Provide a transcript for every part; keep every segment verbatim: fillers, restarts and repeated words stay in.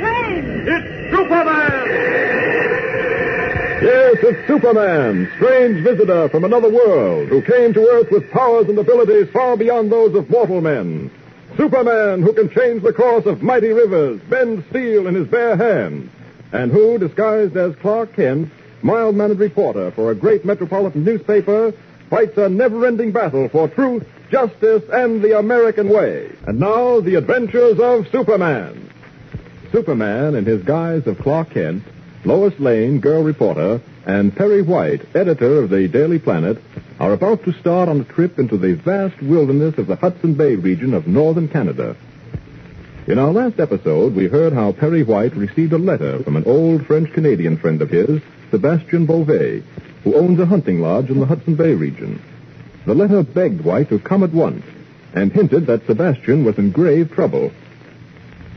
plane! It's Superman! Yes, it's Superman, strange visitor from another world, who came to Earth with powers and abilities far beyond those of mortal men. Superman, who can change the course of mighty rivers, bend steel in his bare hands, and who, disguised as Clark Kent, mild-mannered reporter for a great metropolitan newspaper, fights a never-ending battle for truth, justice, and the American way. And now, the adventures of Superman. Superman, in his guise of Clark Kent, Lois Lane, girl reporter, and Perry White, editor of the Daily Planet, are about to start on a trip into the vast wilderness of the Hudson Bay region of northern Canada. In our last episode, we heard how Perry White received a letter from an old French-Canadian friend of his, Sebastian Beauvais, who owns a hunting lodge in the Hudson Bay region. The letter begged White to come at once and hinted that Sebastian was in grave trouble.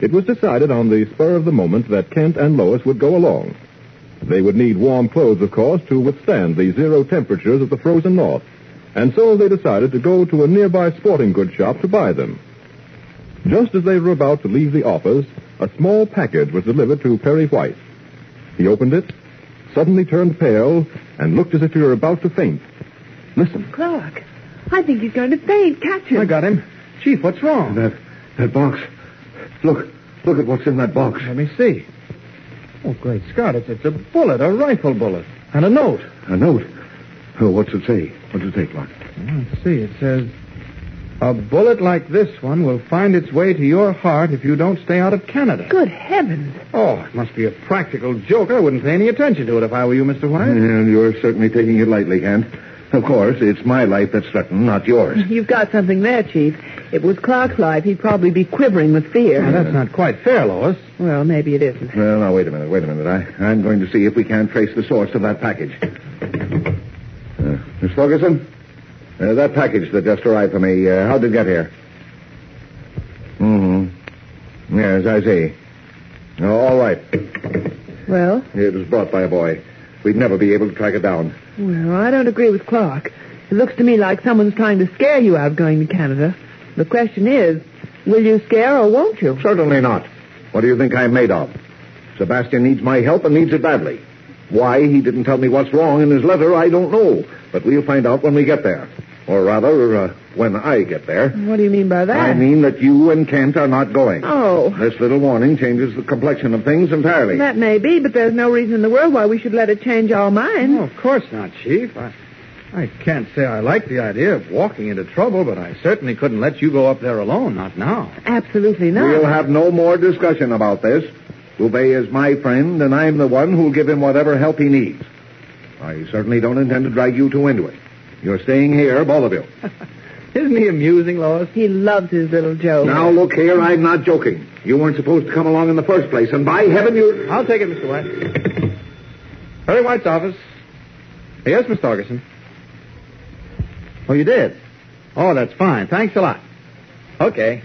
It was decided on the spur of the moment that Kent and Lois would go along. They would need warm clothes, of course, to withstand the zero temperatures of the frozen north, and so they decided to go to a nearby sporting goods shop to buy them. Just as they were about to leave the office, a small package was delivered to Perry White. He opened it, suddenly turned pale, and looked as if he were about to faint. Listen. Clark, I think he's going to faint. Catch him. I got him. Chief, what's wrong? That, that box. Look. Look at what's in that box. Let me see. Oh, great Scott. It's, it's a bullet, a rifle bullet. And a note. A note? Oh, what's it say? What's it say, Clark? Well, let's see. It says, a bullet like this one will find its way to your heart if you don't stay out of Canada. Good heavens. Oh, it must be a practical joke. I wouldn't pay any attention to it if I were you, Mister White. Well, you're certainly taking it lightly, Kent. Of course, it's my life that's threatened, not yours. You've got something there, Chief. If it was Clark's life, he'd probably be quivering with fear. Now, that's not quite fair, Lois. Well, maybe it isn't. Well, now, wait a minute, wait a minute. I, I'm going to see if we can't trace the source of that package. Uh, Miss Ferguson, uh, that package that just arrived for me, uh, how did it get here? Mm-hmm. Yes, I see. Oh, all right. Well? It was brought by a boy. We'd never be able to track it down. Well, I don't agree with Clark. It looks to me like someone's trying to scare you out of going to Canada. The question is, will you scare or won't you? Certainly not. What do you think I'm made of? Sebastian needs my help and needs it badly. Why he didn't tell me what's wrong in his letter, I don't know. But we'll find out when we get there. Or rather, uh, when I get there. What do you mean by that? I mean that you and Kent are not going. Oh. This little warning changes the complexion of things entirely. That may be, but there's no reason in the world why we should let it change our minds. Oh, of course not, Chief. I, I can't say I like the idea of walking into trouble, but I certainly couldn't let you go up there alone, not now. Absolutely not. We'll have no more discussion about this. Beauvais is my friend, and I'm the one who'll give him whatever help he needs. I certainly don't intend to drag you two into it. You're staying here, both of you. Isn't he amusing, Lois? He loves his little joke. Now, look here, I'm not joking. You weren't supposed to come along in the first place, and by heaven, you... I'll take it, Mister White. Perry White's office. Yes, Miss Ferguson. Oh, you did? Oh, that's fine. Thanks a lot. Okay.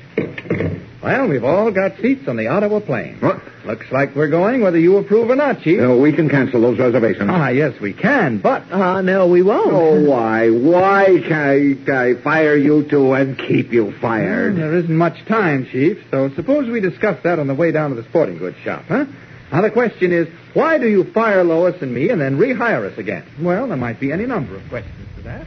Well, we've all got seats on the Ottawa plane. What? Looks like we're going, whether you approve or not, Chief. No, we can cancel those reservations. Ah, yes, we can, but... Ah, uh, no, we won't. Oh, why? Why can't I fire you two and keep you fired? Well, there isn't much time, Chief, so suppose we discuss that on the way down to the sporting goods shop, huh? Now, the question is, why do you fire Lois and me and then rehire us again? Well, there might be any number of questions to that.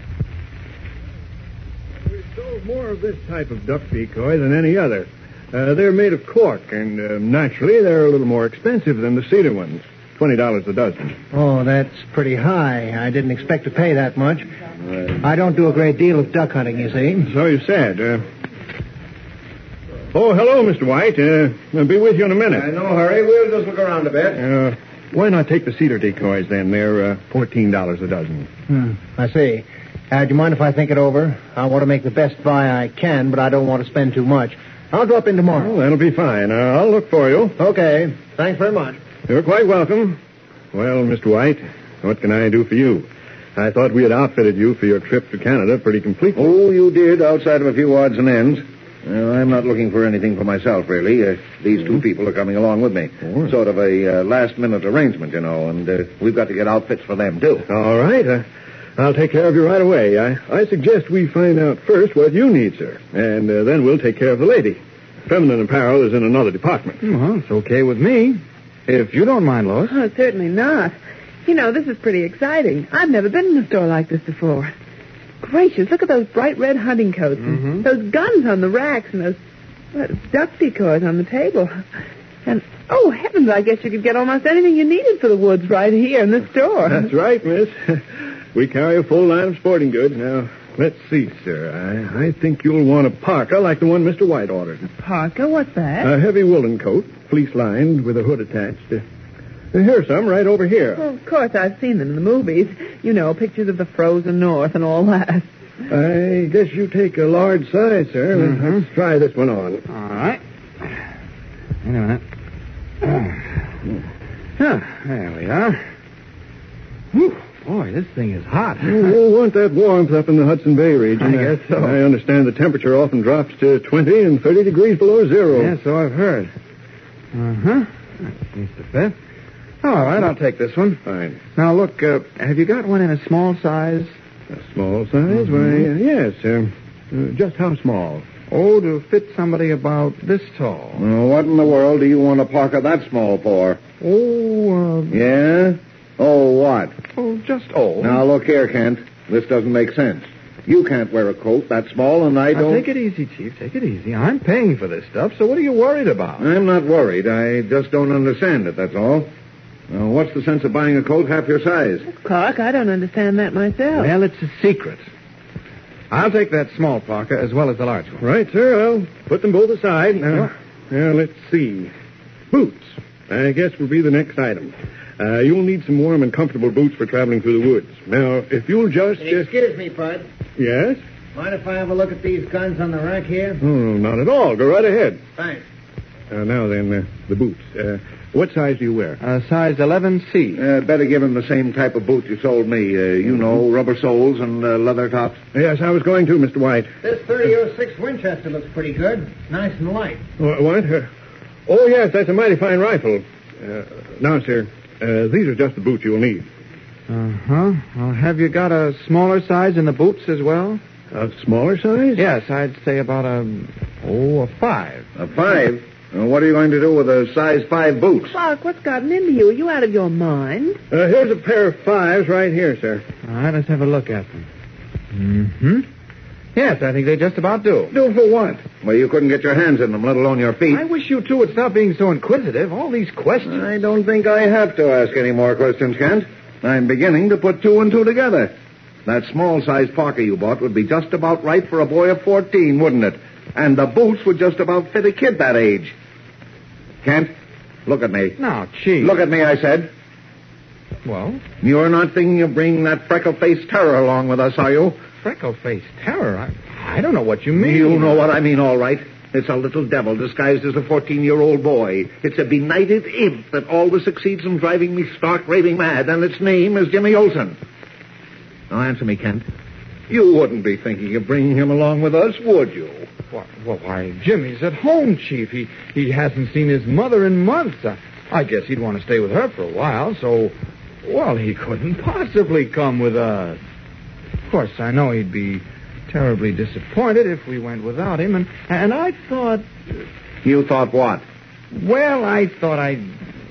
We've sold more of this type of duck decoy than any other. Uh, they're made of cork, and uh, naturally they're a little more expensive than the cedar ones. twenty dollars a dozen. Oh, that's pretty high. I didn't expect to pay that much. Uh, I don't do a great deal of duck hunting, you see. So you said. Uh... Oh, hello, Mister White. Uh, I'll be with you in a minute. Uh, no hurry. We'll just look around a bit. Uh, why not take the cedar decoys, then? They're uh, fourteen dollars a dozen. Hmm, I see. Uh, do you mind if I think it over? I want to make the best buy I can, but I don't want to spend too much. I'll drop in tomorrow. Oh, that'll be fine. Uh, I'll look for you. Okay. Thanks very much. You're quite welcome. Well, Mister White, what can I do for you? I thought we had outfitted you for your trip to Canada pretty completely. Oh, you did, outside of a few odds and ends. Well, I'm not looking for anything for myself, really. Uh, these two people are coming along with me. Oh. Sort of a uh, last-minute arrangement, you know, and uh, we've got to get outfits for them, too. All right. Uh, I'll take care of you right away. I, I suggest we find out first what you need, sir. And uh, then we'll take care of the lady. Feminine apparel is in another department. Well, it's okay with me. If you don't mind, Lois. Oh, certainly not. You know, this is pretty exciting. I've never been in a store like this before. Gracious, look at those bright red hunting coats. Mm-hmm. And those guns on the racks and those uh, duck decoys on the table. And, oh, heavens, I guess you could get almost anything you needed for the woods right here in this store. That's right, miss. We carry a full line of sporting goods. Now, let's see, sir. I, I think you'll want a parka like the one Mister White ordered. A parka? What's that? A heavy woolen coat, fleece-lined, with a hood attached. Uh, here's some right over here. Well, of course, I've seen them in the movies. You know, pictures of the frozen north and all that. I guess you take a large size, sir. Mm-hmm. Let's try this one on. All right. Wait a minute. Huh, there we are. Whew. Boy, this thing is hot. You'll want that warmth up in the Hudson Bay region. I guess so. I understand the temperature often drops to twenty and thirty degrees below zero. Yeah, so I've heard. Uh-huh. That's the fifth. All right, I'll take this one. Fine. Now, look, uh, have you got one in a small size? A small size? Mm-hmm. Why, uh, yes, sir. Uh, just how small? Oh, to fit somebody about this tall. Well, what in the world do you want a pocket that small for? Oh, uh... Yeah? Oh, what? Oh, just oh. Now, look here, Kent. This doesn't make sense. You can't wear a coat that small, and I don't... Now, take it easy, Chief. Take it easy. I'm paying for this stuff, so what are you worried about? I'm not worried. I just don't understand it, that's all. Now, what's the sense of buying a coat half your size? Clark, I don't understand that myself. Well, it's a secret. I'll take that small parka as well as the large one. Right, sir. I'll put them both aside. Now, now let's see. Boots, I guess, will be the next item. Uh, you'll need some warm and comfortable boots for traveling through the woods. Now, if you'll just... Hey, excuse uh... me, Bud. Yes? Mind if I have a look at these guns on the rack here? Oh, not at all. Go right ahead. Thanks. Uh, now then, uh, the boots. Uh, what size do you wear? Uh, size eleven C. Uh, better give him the same type of boot you sold me. Uh, you mm-hmm. know, rubber soles and uh, leather tops. Yes, I was going to, Mister White. This thirty oh six Winchester looks pretty good. Nice and light. Uh, what? Uh, oh, yes, that's a mighty fine rifle. Uh, now, sir... Uh, these are just the boots you'll need. Uh-huh. Well, have you got a smaller size in the boots as well? A smaller size? Yes, I'd say about a... Oh, a five. A five? Uh, what are you going to do with a size five boots? Clark, what's gotten into you? Are you out of your mind? Uh, here's a pair of fives right here, sir. All right, let's have a look at them. Mm-hmm. Yes, I think they just about do. Do for what? Well, you couldn't get your hands in them, let alone your feet. I wish you two would stop being so inquisitive. All these questions. I don't think I have to ask any more questions, Kent. I'm beginning to put two and two together. That small-sized parka you bought would be just about right for a boy of fourteen, wouldn't it? And the boots would just about fit a kid that age. Kent, look at me. Now, Chief. Look at me, I said. Well? You're not thinking of bringing that freckle-faced terror along with us, are you? Freckle-faced terror? I, I don't know what you mean. You know what I mean, all right. It's a little devil disguised as a fourteen-year-old boy. It's a benighted imp that always succeeds in driving me stark raving mad, and its name is Jimmy Olsen. Now answer me, Kent. You wouldn't be thinking of bringing him along with us, would you? Well, well why, Jimmy's at home, Chief. He he hasn't seen his mother in months. I, I guess he'd want to stay with her for a while, so... Well, he couldn't possibly come with us. Of course, I know he'd be terribly disappointed if we went without him, and, and I thought... You thought what? Well, I thought I'd,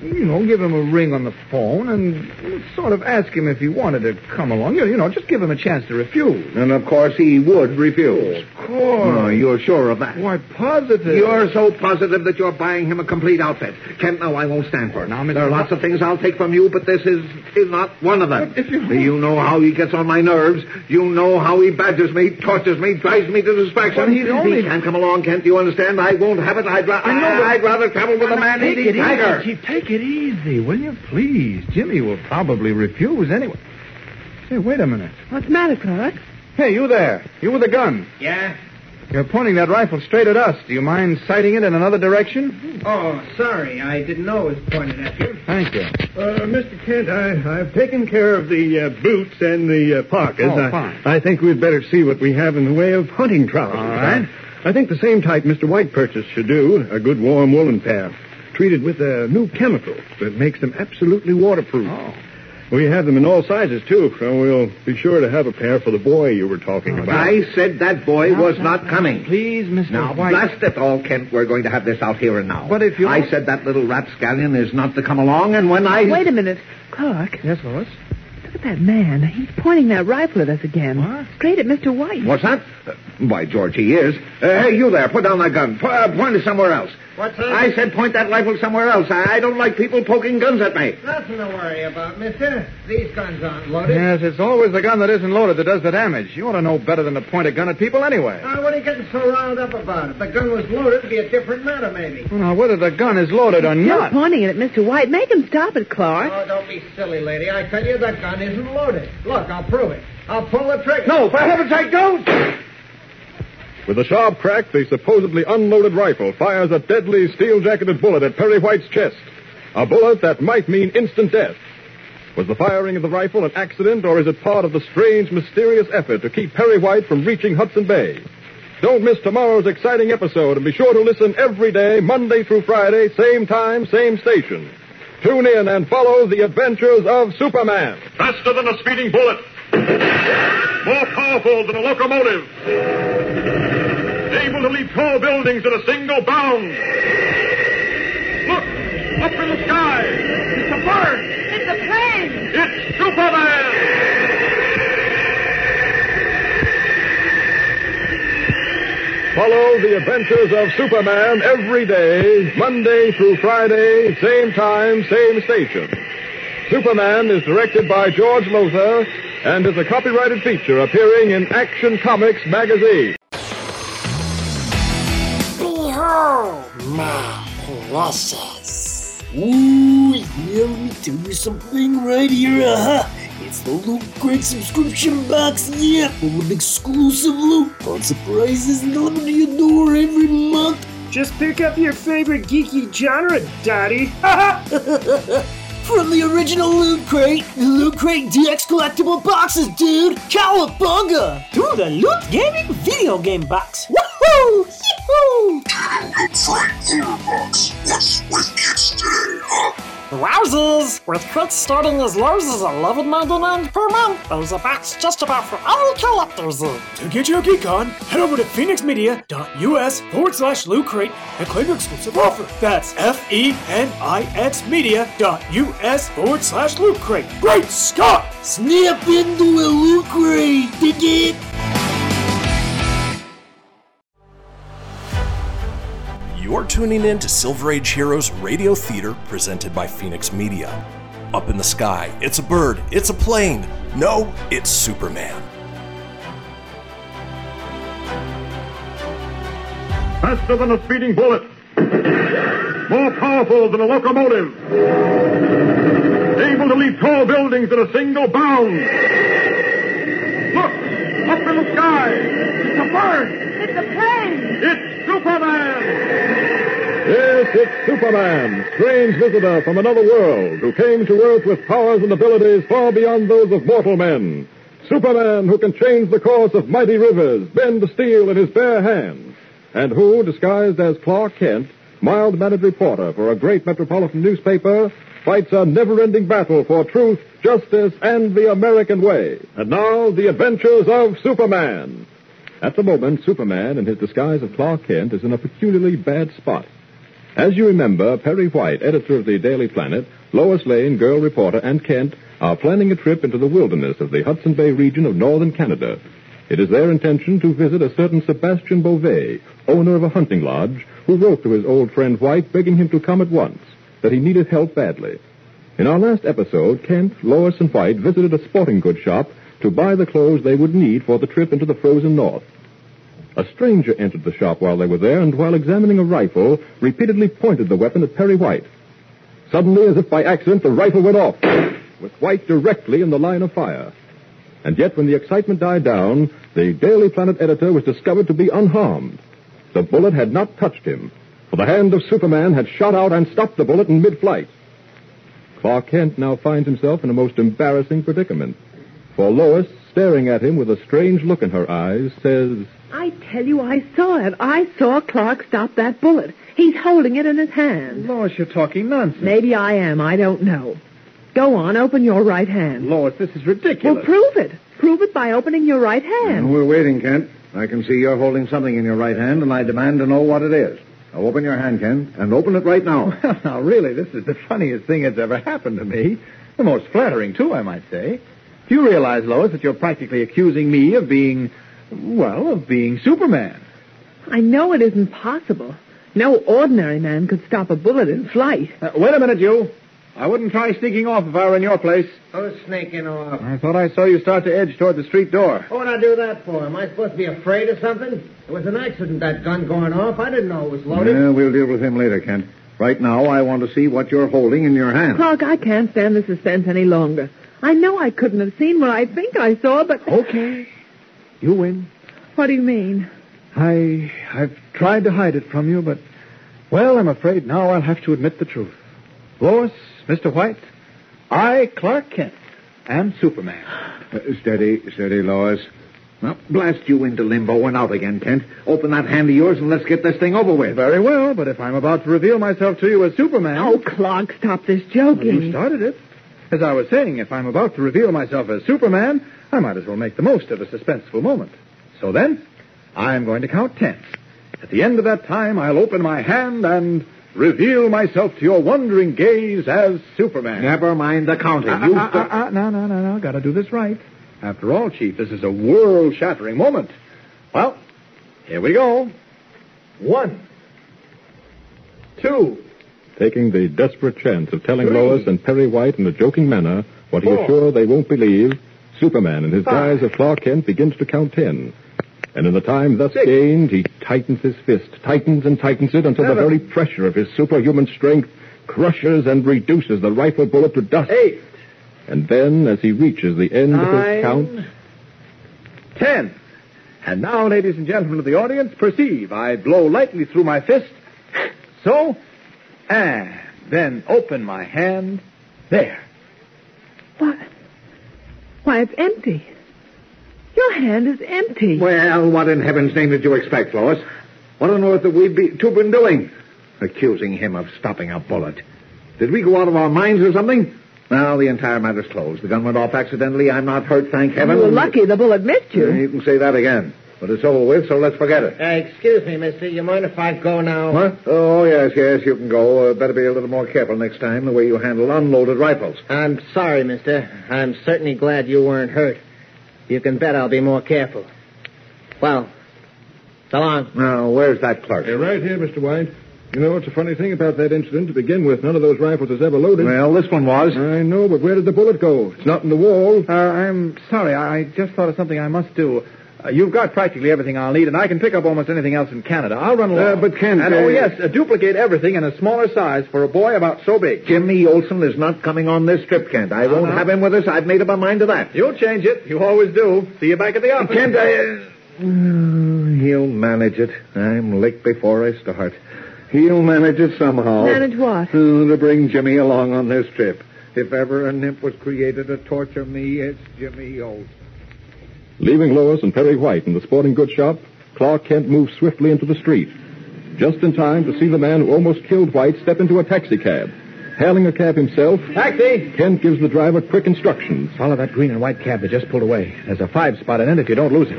you know, give him a ring on the phone and sort of ask him if he wanted to come along. You know, just give him a chance to refuse. And, of course, he would refuse. Of course. No, you're sure of that? Why, positive. You're so positive that you're buying him a complete outfit. Kent, no, I won't stand for it. Now, Mister There are lots of things I'll take from you, but this is, is not one of them. But if you... you know how he gets on my nerves. You know how he badgers me, tortures me, drives me to distraction. But he's only... He can't come along, Kent. Do you understand? I won't have it. I'd, ra- I know, I'd rather travel with a man-eating tiger. He takes... Take it easy, will you? Please. Jimmy will probably refuse anyway. Hey, wait a minute. What's the matter, Clark? Hey, you there. You with the gun. Yeah? You're pointing that rifle straight at us. Do you mind sighting it in another direction? Oh, sorry. I didn't know it was pointed at you. Thank you. Uh, Mister Kent, I, I've taken care of the uh, boots and the uh, pockets. Oh, fine. I, I think we'd better see what we have in the way of hunting trousers. All right. I, I think the same type Mister White purchased should do, a good warm woolen pair. Treated with a new chemical that makes them absolutely waterproof. Oh. We have them in all sizes, too, so we'll be sure to have a pair for the boy you were talking oh, about. I said that boy no, was no, not no. coming. Please, Mister Now, White. Blast it all, Kent, we're going to have this out here and now. But if you... I said that little rapscallion is not to come along, and when I... Wait a minute. Clark. Yes, Lois? Look at that man. He's pointing that rifle at us again. What? Straight at Mister White. What's that? Uh, why, George, he is. Uh, hey, you there, put down that gun. P- uh, point it somewhere else. What's that? I said point that rifle somewhere else. I, I don't like people poking guns at me. Nothing to worry about, mister. These guns aren't loaded. Yes, it's always the gun that isn't loaded that does the damage. You ought to know better than to point a gun at people anyway. Now, what are you getting so riled up about? If the gun was loaded, it'd be a different matter, maybe. Well, now, whether the gun is loaded or not... You're pointing it at Mister White. Make him stop it, Clark. Oh, don't be silly, lady. I tell you, that gun isn't loaded. Look, I'll prove it. I'll pull the trigger. No, for heaven's sake, don't... With a sharp crack, the supposedly unloaded rifle fires a deadly steel-jacketed bullet at Perry White's chest, a bullet that might mean instant death. Was the firing of the rifle an accident, or is it part of the strange, mysterious effort to keep Perry White from reaching Hudson Bay? Don't miss tomorrow's exciting episode, and be sure to listen every day, Monday through Friday, same time, same station. Tune in and follow the adventures of Superman. Faster than a speeding bullet. More powerful than a locomotive. Able to leap tall buildings in a single bound. Look! Up in the sky! It's a bird! It's a plane! It's Superman! Follow the adventures of Superman every day, Monday through Friday, same time, same station. Superman is directed by George Lothar and is a copyrighted feature appearing in Action Comics magazine. My precious. Ooh, yeah, let me tell you something right here. Uh-huh. It's the Loot Crate subscription box, yeah, full of exclusive loot, fun surprises, and delivered to your door every month. Just pick up your favorite geeky genre, Daddy. From the original Loot Crate, the Loot Crate D X collectible boxes, dude. Cowabunga! To the Loot Gaming video game box. Woohoo! Yee-hoo! To the Loot Crate theater box. What's with kids today, huh? Wowzers! With crates starting as low as eleven ninety-nine per month, there's a box just about for all collectors. To get your geek on, head over to phenixmedia.us forward slash loot crate and claim your exclusive offer. That's F E N I X media.us forward slash loot crate. Great Scott! Snap into a loot crate, dig it! You're tuning in to Silver Age Heroes Radio Theater, presented by Phenix Media. Up in the sky, it's a bird, it's a plane. No, it's Superman. Faster than a speeding bullet. More powerful than a locomotive. Able to leap tall buildings in a single bound. Look, up in the sky, it's a bird. It's a plane. It's Superman. Yes, it's Superman, strange visitor from another world who came to Earth with powers and abilities far beyond those of mortal men. Superman who can change the course of mighty rivers, bend steel in his bare hands, and who, disguised as Clark Kent, mild-mannered reporter for a great metropolitan newspaper, fights a never-ending battle for truth, justice, and the American way. And now, the adventures of Superman. At the moment, Superman, in his disguise of Clark Kent, is in a peculiarly bad spot. As you remember, Perry White, editor of the Daily Planet, Lois Lane, girl reporter, and Kent are planning a trip into the wilderness of the Hudson Bay region of northern Canada. It is their intention to visit a certain Sebastian Beauvais, owner of a hunting lodge, who wrote to his old friend White begging him to come at once, that he needed help badly. In our last episode, Kent, Lois, and White visited a sporting goods shop to buy the clothes they would need for the trip into the frozen north. A stranger entered the shop while they were there and, while examining a rifle, repeatedly pointed the weapon at Perry White. Suddenly, as if by accident, the rifle went off, with White directly in the line of fire. And yet, when the excitement died down, the Daily Planet editor was discovered to be unharmed. The bullet had not touched him, for the hand of Superman had shot out and stopped the bullet in mid-flight. Clark Kent now finds himself in a most embarrassing predicament, for Lois, staring at him with a strange look in her eyes, says, I tell you, I saw it. I saw Clark stop that bullet. He's holding it in his hand. Lois, you're talking nonsense. Maybe I am. I don't know. Go on, open your right hand. Lois, this is ridiculous. Well, prove it. Prove it by opening your right hand. Now, we're waiting, Kent. I can see you're holding something in your right hand, and I demand to know what it is. Now, open your hand, Kent, and open it right now. Well, now, really, this is the funniest thing that's ever happened to me. The most flattering, too, I might say. Do you realize, Lois, that you're practically accusing me of being... well, of being Superman. I know it isn't possible. No ordinary man could stop a bullet in flight. Uh, wait a minute, you. I wouldn't try sneaking off if I were in your place. Who's sneaking off? I thought I saw you start to edge toward the street door. What would I do that for? Am I supposed to be afraid of something? It was an accident, that gun going off. I didn't know it was loaded. Yeah, we'll deal with him later, Kent. Right now, I want to see what you're holding in your hand. Clark, I can't stand the suspense any longer. I know I couldn't have seen what I think I saw, but... Okay. You win. What do you mean? I, I've tried to hide it from you, but, well, I'm afraid now I'll have to admit the truth. Lois, Mister White, I, Clark Kent, am Superman. Uh, steady, steady, Lois. Now, blast you into limbo and out again, Kent. Open that hand of yours and let's get this thing over with. Very well, but if I'm about to reveal myself to you as Superman... Oh, Clark, stop this joking. Well, you started it. As I was saying, if I'm about to reveal myself as Superman, I might as well make the most of a suspenseful moment. So then, I'm going to count ten. At the end of that time, I'll open my hand and reveal myself to your wondering gaze as Superman. Never mind the counting. Uh, you uh, uh, uh, no, no, no, no. Got to do this right. After all, Chief, this is a world-shattering moment. Well, here we go. One. Two. Taking the desperate chance of telling Lois and Perry White in a joking manner what he is sure they won't believe, Superman, in his guise of Clark Kent, begins to count ten. And in the time thus gained, he tightens his fist, tightens and tightens it until the very pressure of his superhuman strength crushes and reduces the rifle bullet to dust. Eight. And then, as he reaches the end of his count... Ten. And now, ladies and gentlemen of the audience, perceive I blow lightly through my fist. So... and then open my hand. There. What? Why, it's empty. Your hand is empty. Well, what in heaven's name did you expect, Lois? What on earth have we be, two been doing? Accusing him of stopping a bullet. Did we go out of our minds or something? Now, the entire matter's closed. The gun went off accidentally. I'm not hurt, thank heaven. You were lucky the bullet missed you. You can say that again. But it's over with, so let's forget it. Uh, excuse me, mister. You mind if I go now? What? Oh, yes, yes, you can go. Uh, better be a little more careful next time, the way you handle unloaded rifles. I'm sorry, mister. I'm certainly glad you weren't hurt. You can bet I'll be more careful. Well, so long. Now, where's that clerk? Hey, right here, Mister White. You know, it's a funny thing about that incident to begin with. None of those rifles was ever loaded. Well, this one was. I know, but where did the bullet go? It's not in the wall. Uh, I'm sorry. I just thought of something I must do. Uh, you've got practically everything I'll need, and I can pick up almost anything else in Canada. I'll run along. Uh, but Kent... And, oh, yes, uh, duplicate everything in a smaller size for a boy about so big. Jimmy Olsen is not coming on this trip, Kent. I won't uh-huh. have him with us. I've made up my mind to that. You'll change it. You always do. See you back at the office. Kent, I... Uh, he'll manage it. I'm licked before I start. He'll manage it somehow. Manage what? Uh, to bring Jimmy along on this trip. If ever a nymph was created to torture me, it's Jimmy Olsen. Leaving Lois and Perry White in the sporting goods shop, Clark Kent moves swiftly into the street, just in time to see the man who almost killed White step into a taxicab. Hailing a cab himself... Taxi! Kent gives the driver quick instructions. Follow that green and white cab that just pulled away. There's a five spot in it if you don't lose it.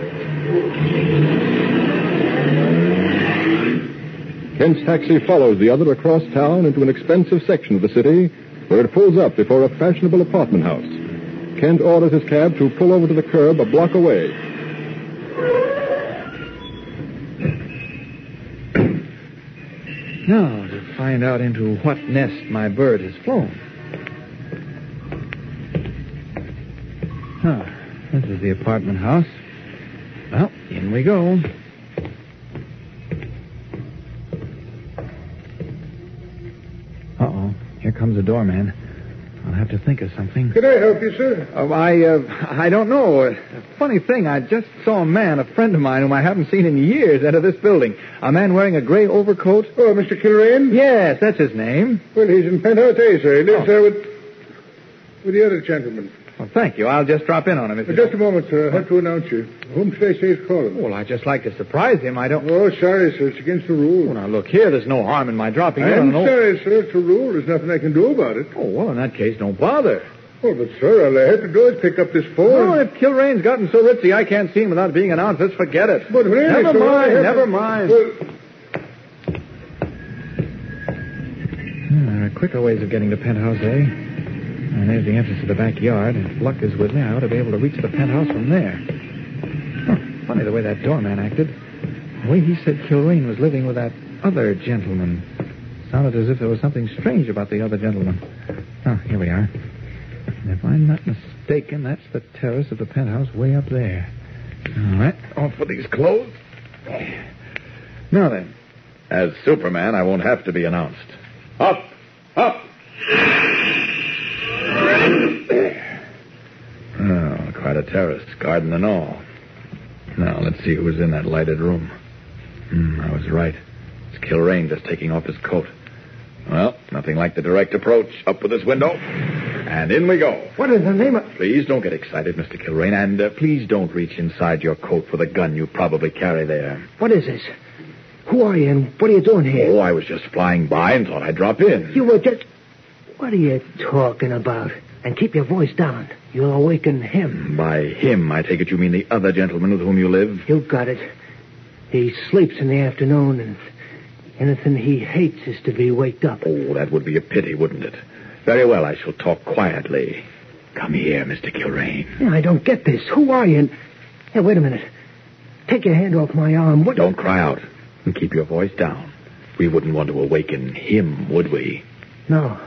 Kent's taxi follows the other across town into an expensive section of the city, where it pulls up before a fashionable apartment house. Kent orders his cab to pull over to the curb a block away. Now, to find out into what nest my bird has flown. Huh. This is the apartment house. Well, in we go. Uh-oh. Here comes the doorman. I'll have to think of something. Could I help you, sir? Oh, I, uh, I don't know. A funny thing, I just saw a man, a friend of mine, whom I haven't seen in years, out of this building. A man wearing a gray overcoat. Oh, Mister Kilrain? Yes, that's his name. Well, he's in penthouse A, sir. He lives oh. there with, with the other gentleman. Well, thank you. I'll just drop in on him. Mister Well, just a moment, sir. I have to announce you. Whom should I say is calling? Well, I'd just like to surprise him. I don't... Oh, sorry, sir. It's against the rule. Well, now, look here. There's no harm in my dropping in. I'm sorry, sir. It's a rule. There's nothing I can do about it. Oh, well, in that case, don't bother. Well, but, sir, all I have to do is pick up this phone. Oh, if Kilrain's gotten so ritzy I can't see him without being announced, let's forget it. But really, Never sir, mind. I never to... mind. Well... Hmm, there are quicker ways of getting to penthouse A. And there's the entrance to the backyard. If luck is with me, I ought to be able to reach the penthouse from there. Huh, funny the way that doorman acted. The way he said Kilrain was living with that other gentleman. Sounded as if there was something strange about the other gentleman. Oh, here we are. And if I'm not mistaken, that's the terrace of the penthouse way up there. All right, off with these clothes. Now then, as Superman, I won't have to be announced. Up! Up! Oh, quite a terrace, garden and all. Now, let's see who was in that lighted room. Mm, I was right. It's Kilrain just taking off his coat. Well, nothing like the direct approach. Up with this window, and in we go. What is the name of... Please don't get excited, Mister Kilrain, and uh, please don't reach inside your coat for the gun you probably carry there. What is this? Who are you, and what are you doing here? Oh, I was just flying by and thought I'd drop in. You were just... What are you talking about? And keep your voice down. You'll awaken him. By him, I take it you mean the other gentleman with whom you live? You got it. He sleeps in the afternoon, and anything he hates is to be waked up. Oh, that would be a pity, wouldn't it? Very well, I shall talk quietly. Come here, Mister Kilrain. Yeah, I don't get this. Who are you? And... Hey, wait a minute. Take your hand off my arm. What? Don't cry out. And keep your voice down. We wouldn't want to awaken him, would we? No.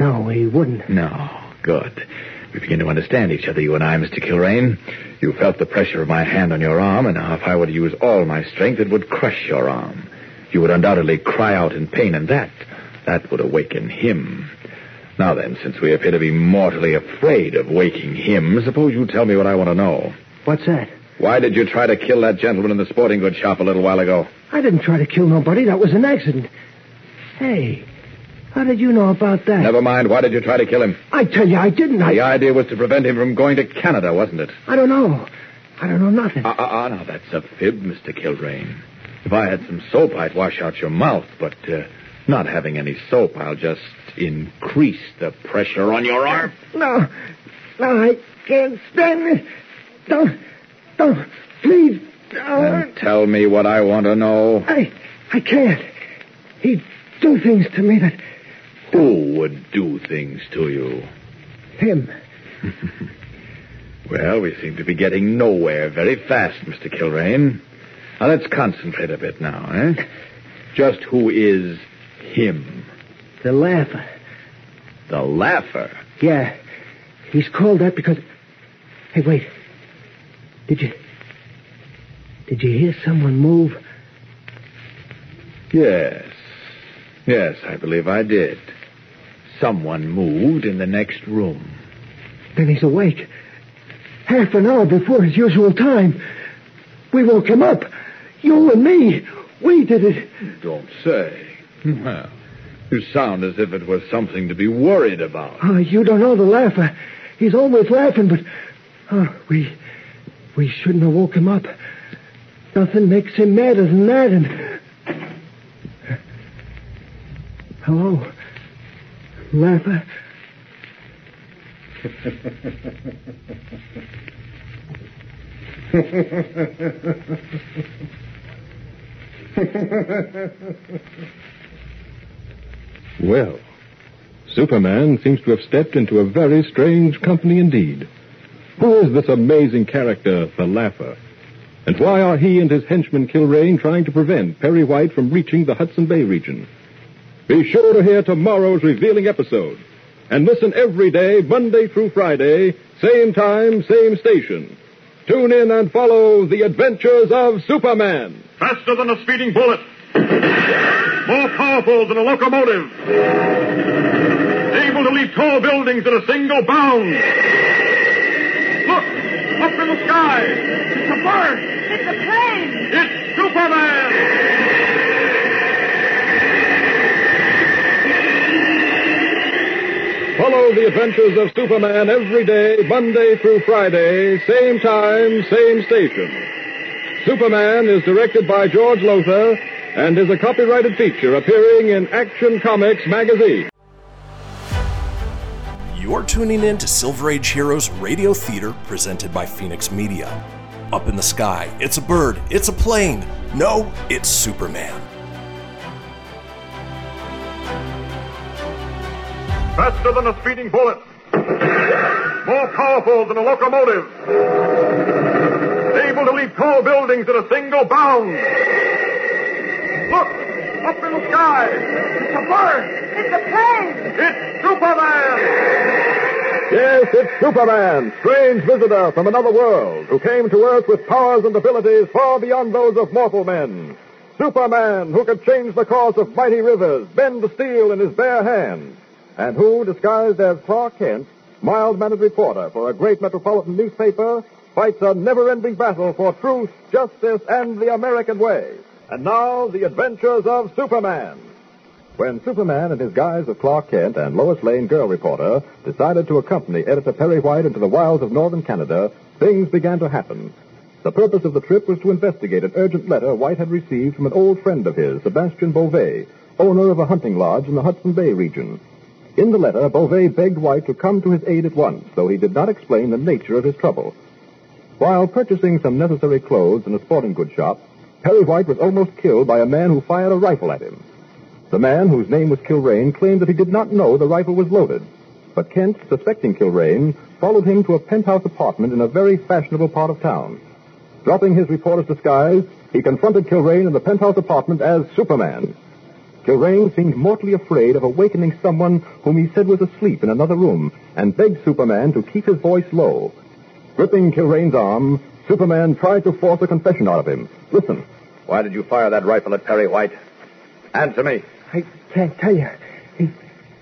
No, we wouldn't. No. Good. We begin to understand each other, you and I, Mister Kilrain. You felt the pressure of my hand on your arm, and now if I were to use all my strength, it would crush your arm. You would undoubtedly cry out in pain, and that, that would awaken him. Now then, since we appear to be mortally afraid of waking him, suppose you tell me what I want to know. What's that? Why did you try to kill that gentleman in the sporting goods shop a little while ago? I didn't try to kill nobody. That was an accident. Hey... How did you know about that? Never mind. Why did you try to kill him? I tell you, I didn't. I... The idea was to prevent him from going to Canada, wasn't it? I don't know. I don't know nothing. Ah, uh, ah, uh, uh, now that's a fib, Mister Kilrain. If I had some soap, I'd wash out your mouth, but uh, not having any soap, I'll just increase the pressure on your arm. No. No, I can't stand it. Don't. Don't. Please. Don't. Then tell me what I want to know. I... I can't. He'd do things to me that... Who would do things to you? Him. Well, we seem to be getting nowhere very fast, Mister Kilrain. Now, let's concentrate a bit now, eh? Just who is him? The Laugher. The Laugher? Yeah. He's called that because... Hey, wait. Did you... Did you hear someone move? Yes. Yes, I believe I did. Someone moved in the next room. Then he's awake. Half an hour before his usual time. We woke him up. You and me. We did it. Don't say. Well, you sound as if it was something to be worried about. Oh, you don't know the Laugher. He's always laughing, but... Oh, we... We shouldn't have woke him up. Nothing makes him madder than that, and... Hello? Laugher? Well, Superman seems to have stepped into a very strange company indeed. Who is this amazing character, the Laugher? And why are he and his henchman Kilrain trying to prevent Perry White from reaching the Hudson Bay region? Be sure to hear tomorrow's revealing episode. And listen every day, Monday through Friday, same time, same station. Tune in and follow the adventures of Superman. Faster than a speeding bullet. More powerful than a locomotive. Able to leap tall buildings in a single bound. Look, up in the sky. It's a bird. It's a plane. It's Superman. Follow the adventures of Superman every day, Monday through Friday, same time, same station. Superman is directed by George Lothar and is a copyrighted feature appearing in Action Comics magazine. You're tuning in to Silver Age Heroes Radio Theater, presented by Phenix Media. Up in the sky, it's a bird, it's a plane. No, it's Superman. Faster than a speeding bullet. More powerful than a locomotive. Able to leap tall buildings in a single bound. Look, up in the sky. It's a bird. It's a plane. It's Superman. Yes, it's Superman, strange visitor from another world, who came to Earth with powers and abilities far beyond those of mortal men. Superman, who could change the course of mighty rivers, bend the steel in his bare hands. And who, disguised as Clark Kent, mild-mannered reporter for a great metropolitan newspaper, fights a never-ending battle for truth, justice, and the American way. And now, the adventures of Superman. When Superman, in his guise of Clark Kent and Lois Lane, girl reporter, decided to accompany editor Perry White into the wilds of northern Canada, things began to happen. The purpose of the trip was to investigate an urgent letter White had received from an old friend of his, Sebastian Beauvais, owner of a hunting lodge in the Hudson Bay region. In the letter, Beauvais begged White to come to his aid at once, though he did not explain the nature of his trouble. While purchasing some necessary clothes in a sporting goods shop, Perry White was almost killed by a man who fired a rifle at him. The man, whose name was Kilrain, claimed that he did not know the rifle was loaded. But Kent, suspecting Kilrain, followed him to a penthouse apartment in a very fashionable part of town. Dropping his reporter's disguise, he confronted Kilrain in the penthouse apartment as Superman. Kilrain seemed mortally afraid of awakening someone whom he said was asleep in another room, and begged Superman to keep his voice low. Gripping Kilrain's arm, Superman tried to force a confession out of him. Listen. Why did you fire that rifle at Perry White? Answer me. I can't tell you. He'd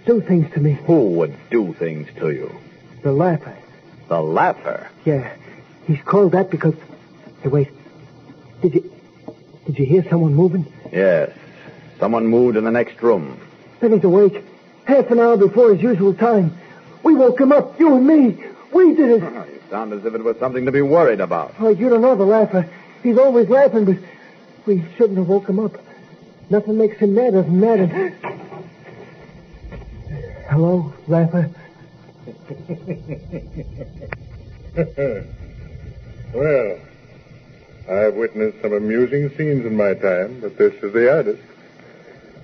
do things to me. Who would do things to you? The Laugher. The Laugher? Yeah. He's called that because... Hey, wait. Did you... Did you hear someone moving? Yes. Someone moved in the next room. Then he's awake. Half an hour before his usual time. We woke him up, you and me. We did it. Oh, you sound as if it was something to be worried about. Oh, you don't know the Laugher. He's always laughing, but we shouldn't have woke him up. Nothing makes him madder than madder. Hello, Laugher? Well, I've witnessed some amusing scenes in my time, but this is the oddest.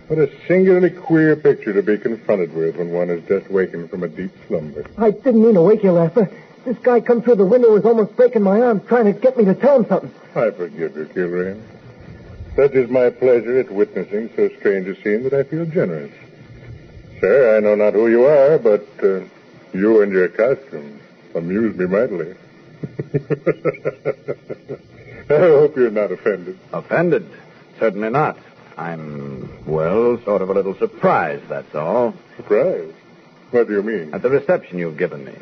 What a singularly queer picture to be confronted with when one is just wakened from a deep slumber. I didn't mean to wake you, Laugher. This guy come through the window was almost breaking my arm, trying to get me to tell him something. I forgive you, Kilrain. Such is my pleasure at witnessing so strange a scene that I feel generous. Sir, I know not who you are, but uh, you and your costume amuse me mightily. I hope you're not offended. Offended? Certainly not. I'm, well, sort of a little surprised, that's all. Surprised? What do you mean? At the reception you've given me.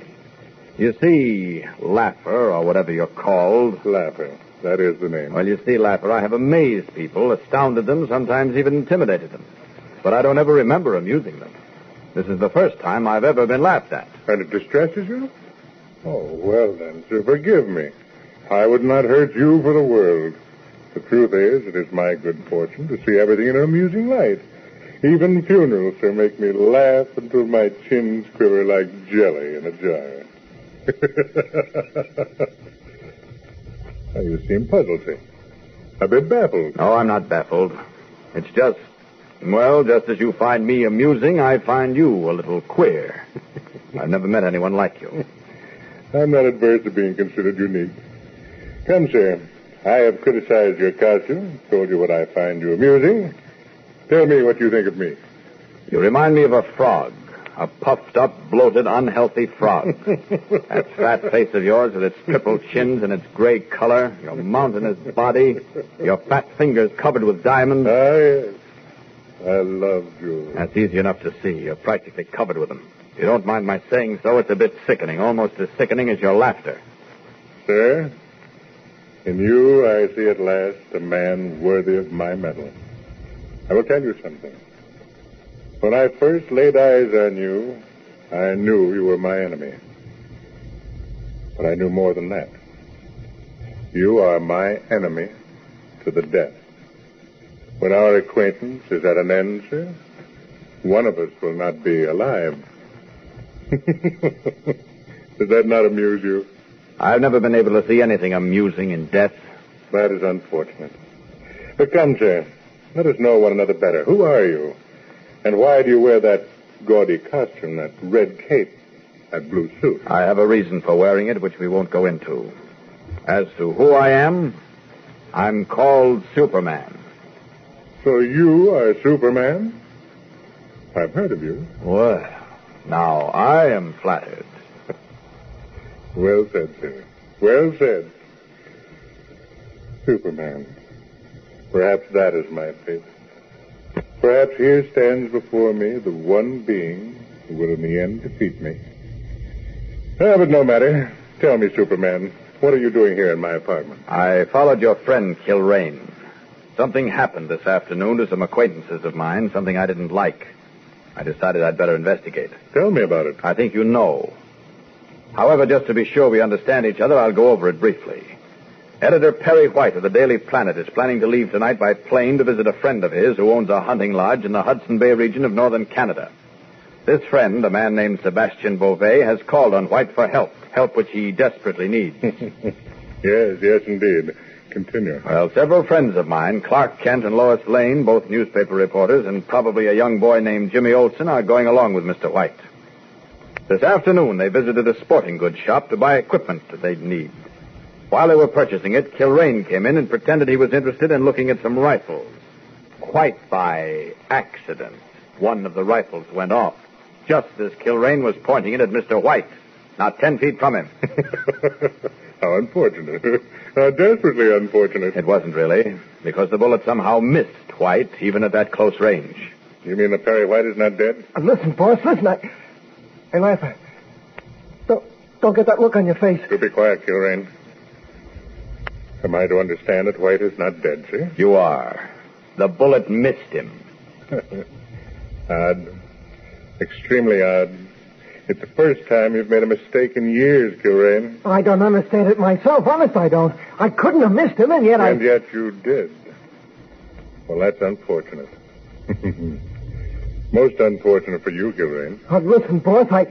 You see, Laugher, or whatever you're called... Laugher, that is the name. Well, you see, Laugher, I have amazed people, astounded them, sometimes even intimidated them. But I don't ever remember amusing them. This is the first time I've ever been laughed at. And it distresses you? Oh, well then, sir, forgive me. I would not hurt you for the world. The truth is, it is my good fortune to see everything in an amusing light. Even funerals, sir, make me laugh until my chins quiver like jelly in a jar. Now, you seem puzzled, sir. A bit baffled. No, I'm not baffled. It's just, well, just as you find me amusing, I find you a little queer. I've never met anyone like you. I'm not adverse to being considered unique. Come, sir. I have criticized your costume, told you what I find you amusing. Tell me what you think of me. You remind me of a frog. A puffed-up, bloated, unhealthy frog. That fat face of yours with its triple chins and its gray color, your mountainous body, your fat fingers covered with diamonds. Ah, yes. I love you. That's easy enough to see. You're practically covered with them. If you don't mind my saying so, it's a bit sickening, almost as sickening as your laughter. Sir, in you I see at last a man worthy of my mettle. I will tell you something. When I first laid eyes on you, I knew you were my enemy. But I knew more than that. You are my enemy to the death. When our acquaintance is at an end, sir, one of us will not be alive. Does that not amuse you? I've never been able to see anything amusing in death. That is unfortunate. But come, sir. Let us know one another better. Who are you? And why do you wear that gaudy costume, that red cape, that blue suit? I have a reason for wearing it, which we won't go into. As to who I am, I'm called Superman. So you are Superman? I've heard of you. Well, now I am flattered. Well said, sir. Well said. Superman. Perhaps that is my fate. Perhaps here stands before me the one being who will in the end defeat me. Ah, but no matter. Tell me, Superman, what are you doing here in my apartment? I followed your friend, Kilrain. Something happened this afternoon to some acquaintances of mine, something I didn't like. I decided I'd better investigate. Tell me about it. I think you know. However, just to be sure we understand each other, I'll go over it briefly. Editor Perry White of the Daily Planet is planning to leave tonight by plane to visit a friend of his who owns a hunting lodge in the Hudson Bay region of northern Canada. This friend, a man named Sebastian Beauvais, has called on White for help, help which he desperately needs. Yes, yes, indeed. Continue. Well, several friends of mine, Clark Kent and Lois Lane, both newspaper reporters, and probably a young boy named Jimmy Olsen, are going along with Mister White. This afternoon, they visited a sporting goods shop to buy equipment that they'd need. While they were purchasing it, Kilrain came in and pretended he was interested in looking at some rifles. Quite by accident, one of the rifles went off, just as Kilrain was pointing it at Mister White, not ten feet from him. How unfortunate. How desperately unfortunate. It wasn't really, because the bullet somehow missed White, even at that close range. You mean that Perry White is not dead? Uh, listen, boss, listen, I... Hey, Laugher, don't, don't get that look on your face. You be quiet, Kilrain. Am I to understand that White is not dead, sir? You are. The bullet missed him. Odd. Extremely odd. It's the first time you've made a mistake in years, Kilrain. I don't understand it myself. Honest, I don't. I couldn't have missed him, and yet I... And yet you did. Well, that's unfortunate. Most unfortunate for you, Kilrain. Oh, listen, boss, I...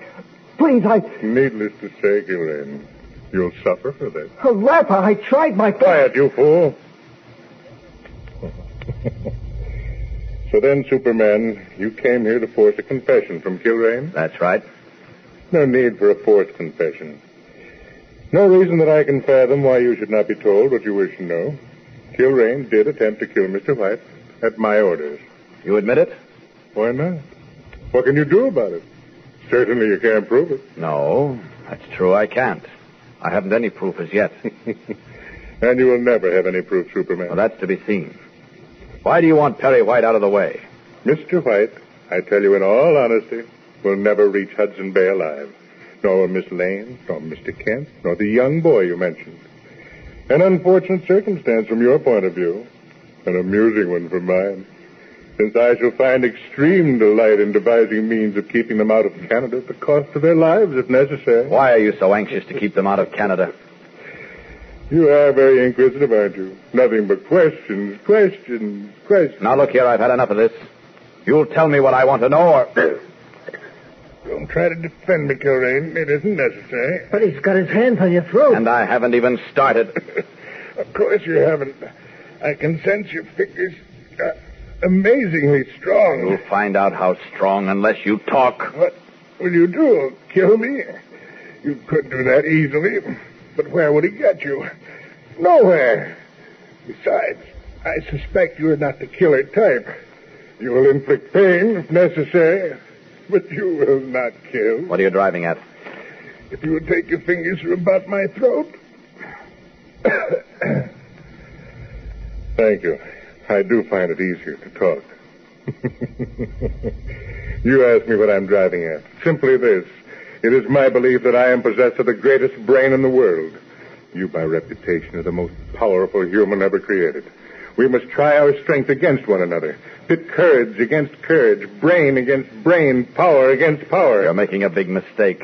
Please, I... Needless to say, Kilrain... You'll suffer for this. Oh, Laugher, I tried my best. Quiet, you fool. So then, Superman, you came here to force a confession from Kilrain? That's right. No need for a forced confession. No reason that I can fathom why you should not be told what you wish to know. Kilrain did attempt to kill Mister White at my orders. You admit it? Why not? What can you do about it? Certainly you can't prove it. No, that's true, I can't. I haven't any proof as yet. And you will never have any proof, Superman. Well, that's to be seen. Why do you want Perry White out of the way? Mister White, I tell you in all honesty, will never reach Hudson Bay alive. Nor will Miss Lane, nor Mister Kent, nor the young boy you mentioned. An unfortunate circumstance from your point of view. An amusing one from mine. Since I shall find extreme delight in devising means of keeping them out of Canada at the cost of their lives, if necessary. Why are you so anxious to keep them out of Canada? You are very inquisitive, aren't you? Nothing but questions, questions, questions. Now, look here, I've had enough of this. You'll tell me what I want to know, or... Don't try to defend me, Kilrain. It isn't necessary. But he's got his hands on your throat. And I haven't even started. Of course you haven't. I can sense your fingers are amazingly strong. You'll find out how strong unless you talk. What will you do? Kill me? You could do that easily. But where would he get you? Nowhere. Besides, I suspect you are not the killer type. You will inflict pain if necessary, but you will not kill. What are you driving at? If you will take your fingers from about my throat. Thank you. I do find it easier to talk. You ask me what I'm driving at. Simply this. It is my belief that I am possessed of the greatest brain in the world. You, by reputation, are the most powerful human ever created. We must try our strength against one another. Pit courage against courage, brain against brain, power against power. You're making a big mistake.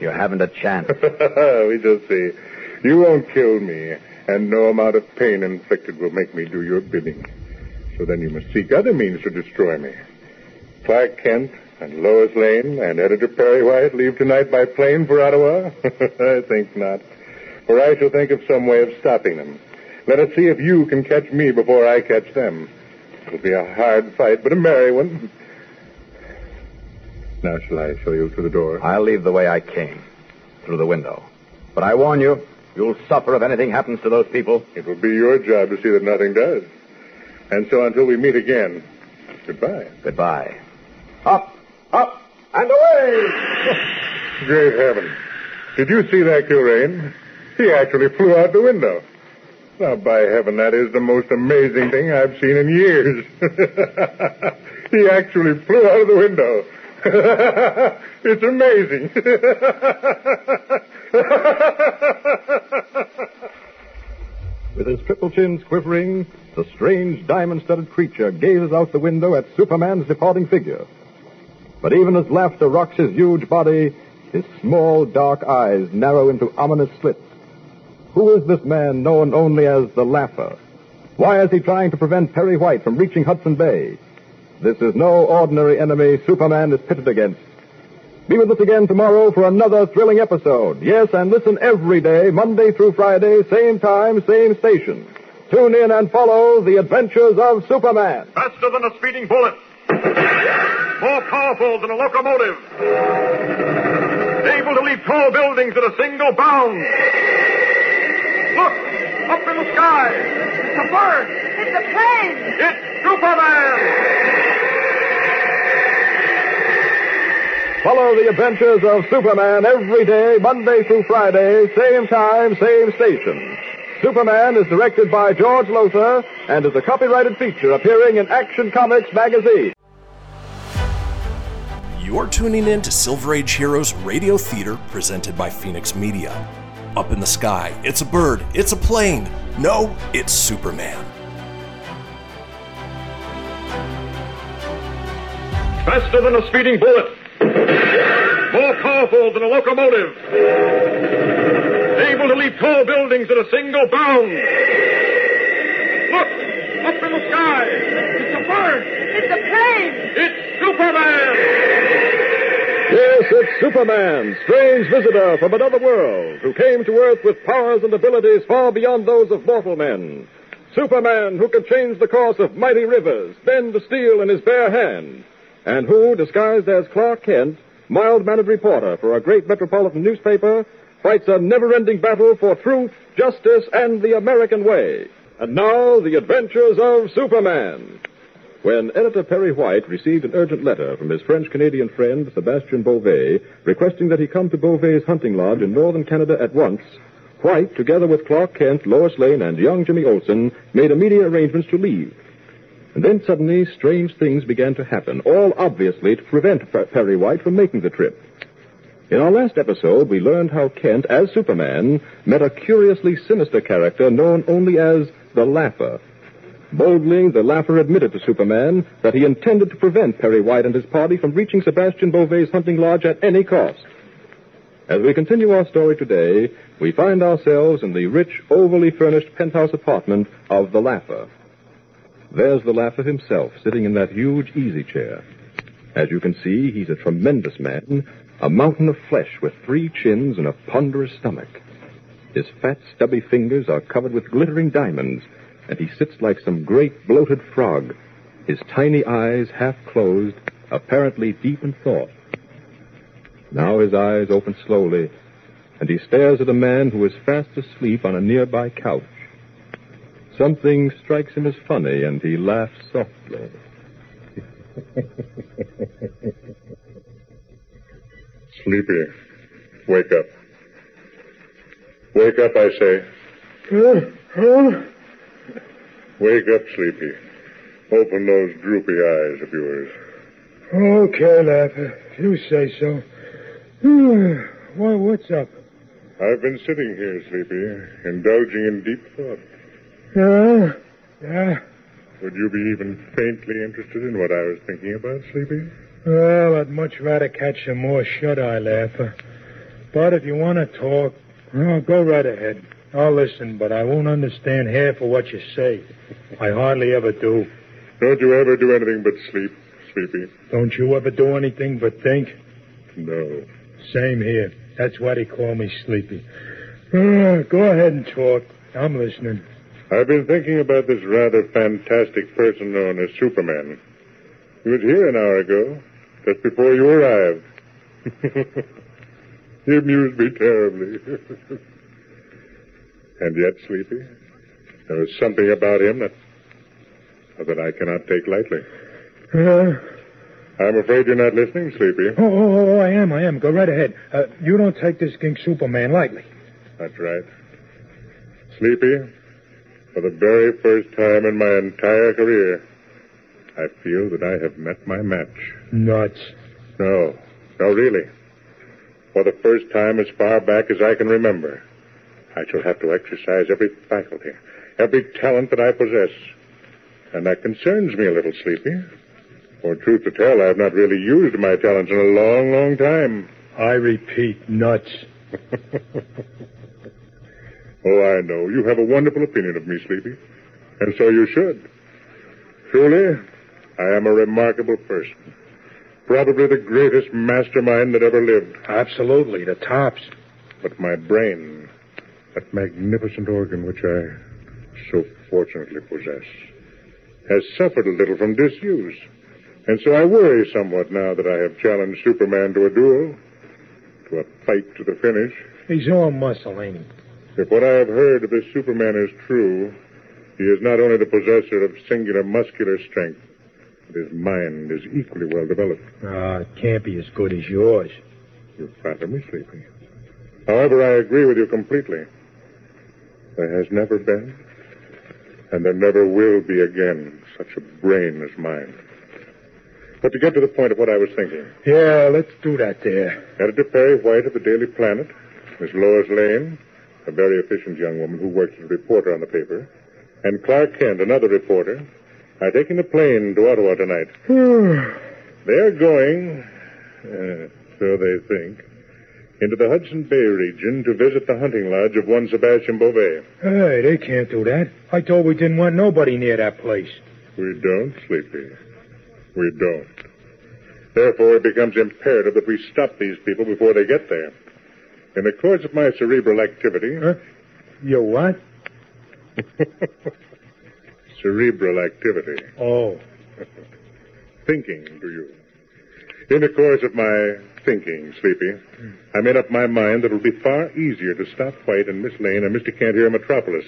You haven't a chance. We shall see. You won't kill me, and no amount of pain inflicted will make me do your bidding. So then you must seek other means to destroy me. Clark Kent and Lois Lane and Editor Perry White leave tonight by plane for Ottawa? I think not. For I shall think of some way of stopping them. Let us see if you can catch me before I catch them. It'll be a hard fight, but a merry one. Now shall I show you to the door? I'll leave the way I came, through the window. But I warn you, you'll suffer if anything happens to those people. It will be your job to see that nothing does. And so until we meet again, goodbye. Goodbye. Up. Up and away! Great heaven. Did you see that, Kilrain? He actually flew out the window. Now, by heaven, that is the most amazing thing I've seen in years. He actually flew out of the window. It's amazing. With his triple chin quivering, the strange diamond-studded creature gazes out the window at Superman's departing figure. But even as laughter rocks his huge body, his small, dark eyes narrow into ominous slits. Who is this man known only as the Laugher? Why is he trying to prevent Perry White from reaching Hudson Bay? This is no ordinary enemy Superman is pitted against. Be with us again tomorrow for another thrilling episode. Yes, and listen every day, Monday through Friday, same time, same station. Tune in and follow the adventures of Superman. Faster than a speeding bullet. More powerful than a locomotive. Able to leap tall buildings at a single bound. Look! Up in the sky! It's a bird! It's a plane! It's Superman! Follow the adventures of Superman every day, Monday through Friday, same time, same station. Superman is directed by George Lothar and is a copyrighted feature appearing in Action Comics magazine. You're tuning in to Silver Age Heroes Radio Theater, presented by Phenix Media. Up in the sky, it's a bird, it's a plane. No, it's Superman. Faster than a speeding bullet. More powerful than a locomotive. Able to leap tall buildings at a single bound. Look, up in the sky. It's a bird. It's a plane. It's Superman. Yes, it's Superman, strange visitor from another world, who came to Earth with powers and abilities far beyond those of mortal men. Superman, who can change the course of mighty rivers, bend the steel in his bare hand, and who, disguised as Clark Kent, mild-mannered reporter for a great metropolitan newspaper, fights a never-ending battle for truth, justice, and the American way. And now, the adventures of Superman. When editor Perry White received an urgent letter from his French-Canadian friend, Sebastian Beauvais, requesting that he come to Beauvais' hunting lodge in northern Canada at once, White, together with Clark Kent, Lois Lane, and young Jimmy Olsen, made immediate arrangements to leave. And then suddenly, strange things began to happen, all obviously to prevent Perry White from making the trip. In our last episode, we learned how Kent, as Superman, met a curiously sinister character known only as the Laugher. Boldly, the Laugher admitted to Superman that he intended to prevent Perry White and his party from reaching Sebastian Beauvais' hunting lodge at any cost. As we continue our story today, we find ourselves in the rich, overly furnished penthouse apartment of the Laugher. There's the Laugher himself, sitting in that huge easy chair. As you can see, he's a tremendous man, a mountain of flesh with three chins and a ponderous stomach. His fat, stubby fingers are covered with glittering diamonds, and he sits like some great bloated frog, his tiny eyes half closed, apparently deep in thought. Now his eyes open slowly, and he stares at a man who is fast asleep on a nearby couch. Something strikes him as funny, and he laughs softly. Sleepy, wake up. Wake up, I say. Wake up, Sleepy. Open those droopy eyes of yours. Okay, Laugher, if you say so. Well, what's up? I've been sitting here, Sleepy, indulging in deep thought. Yeah? Yeah? Would you be even faintly interested in what I was thinking about, Sleepy? Well, I'd much rather catch a more shut-eye, Laugher. But if you want to talk, well, go right ahead. I'll listen, but I won't understand half of what you say. I hardly ever do. Don't you ever do anything but sleep, Sleepy? Don't you ever do anything but think? No. Same here. That's why they call me Sleepy. Uh, go ahead and talk. I'm listening. I've been thinking about this rather fantastic person known as Superman. He was here an hour ago, just before you arrived. He amused me terribly. And yet, Sleepy, there is something about him that, that I cannot take lightly. Uh... I'm afraid you're not listening, Sleepy. Oh, oh, oh I am, I am. Go right ahead. Uh, you don't take this King Superman lightly. That's right. Sleepy, for the very first time in my entire career, I feel that I have met my match. Nuts. No. No, really. For the first time as far back as I can remember, I shall have to exercise every faculty, every talent that I possess. And that concerns me a little, Sleepy. For truth to tell, I have not really used my talents in a long, long time. I repeat, nuts. Oh, I know. You have a wonderful opinion of me, Sleepy. And so you should. Truly, I am a remarkable person. Probably the greatest mastermind that ever lived. Absolutely, the tops. But my brain, that magnificent organ which I so fortunately possess, has suffered a little from disuse. And so I worry somewhat now that I have challenged Superman to a duel, to a fight to the finish. He's all muscle, ain't he? If what I have heard of this Superman is true, he is not only the possessor of singular muscular strength, but his mind is equally well developed. Ah, uh, it can't be as good as yours. You flatter me, Sleepy. However, I agree with you completely. There has never been, and there never will be again, such a brain as mine. But to get to the point of what I was thinking. Yeah, let's do that there. Editor Perry White of the Daily Planet, Miss Lois Lane, a very efficient young woman who works as a reporter on the paper, and Clark Kent, another reporter, are taking the plane to Ottawa tonight. They're going, uh, so they think, into the Hudson Bay region to visit the hunting lodge of one Sebastian Beauvais. Hey, they can't do that. I thought we didn't want nobody near that place. We don't, Sleepy. We don't. Therefore, it becomes imperative that we stop these people before they get there. In the course of my cerebral activity... Huh? Your what? Cerebral activity. Oh. Thinking, do you? In the course of my thinking, Sleepy, hmm. I made up my mind that it would be far easier to stop White and Miss Lane and Mister Kent here in Metropolis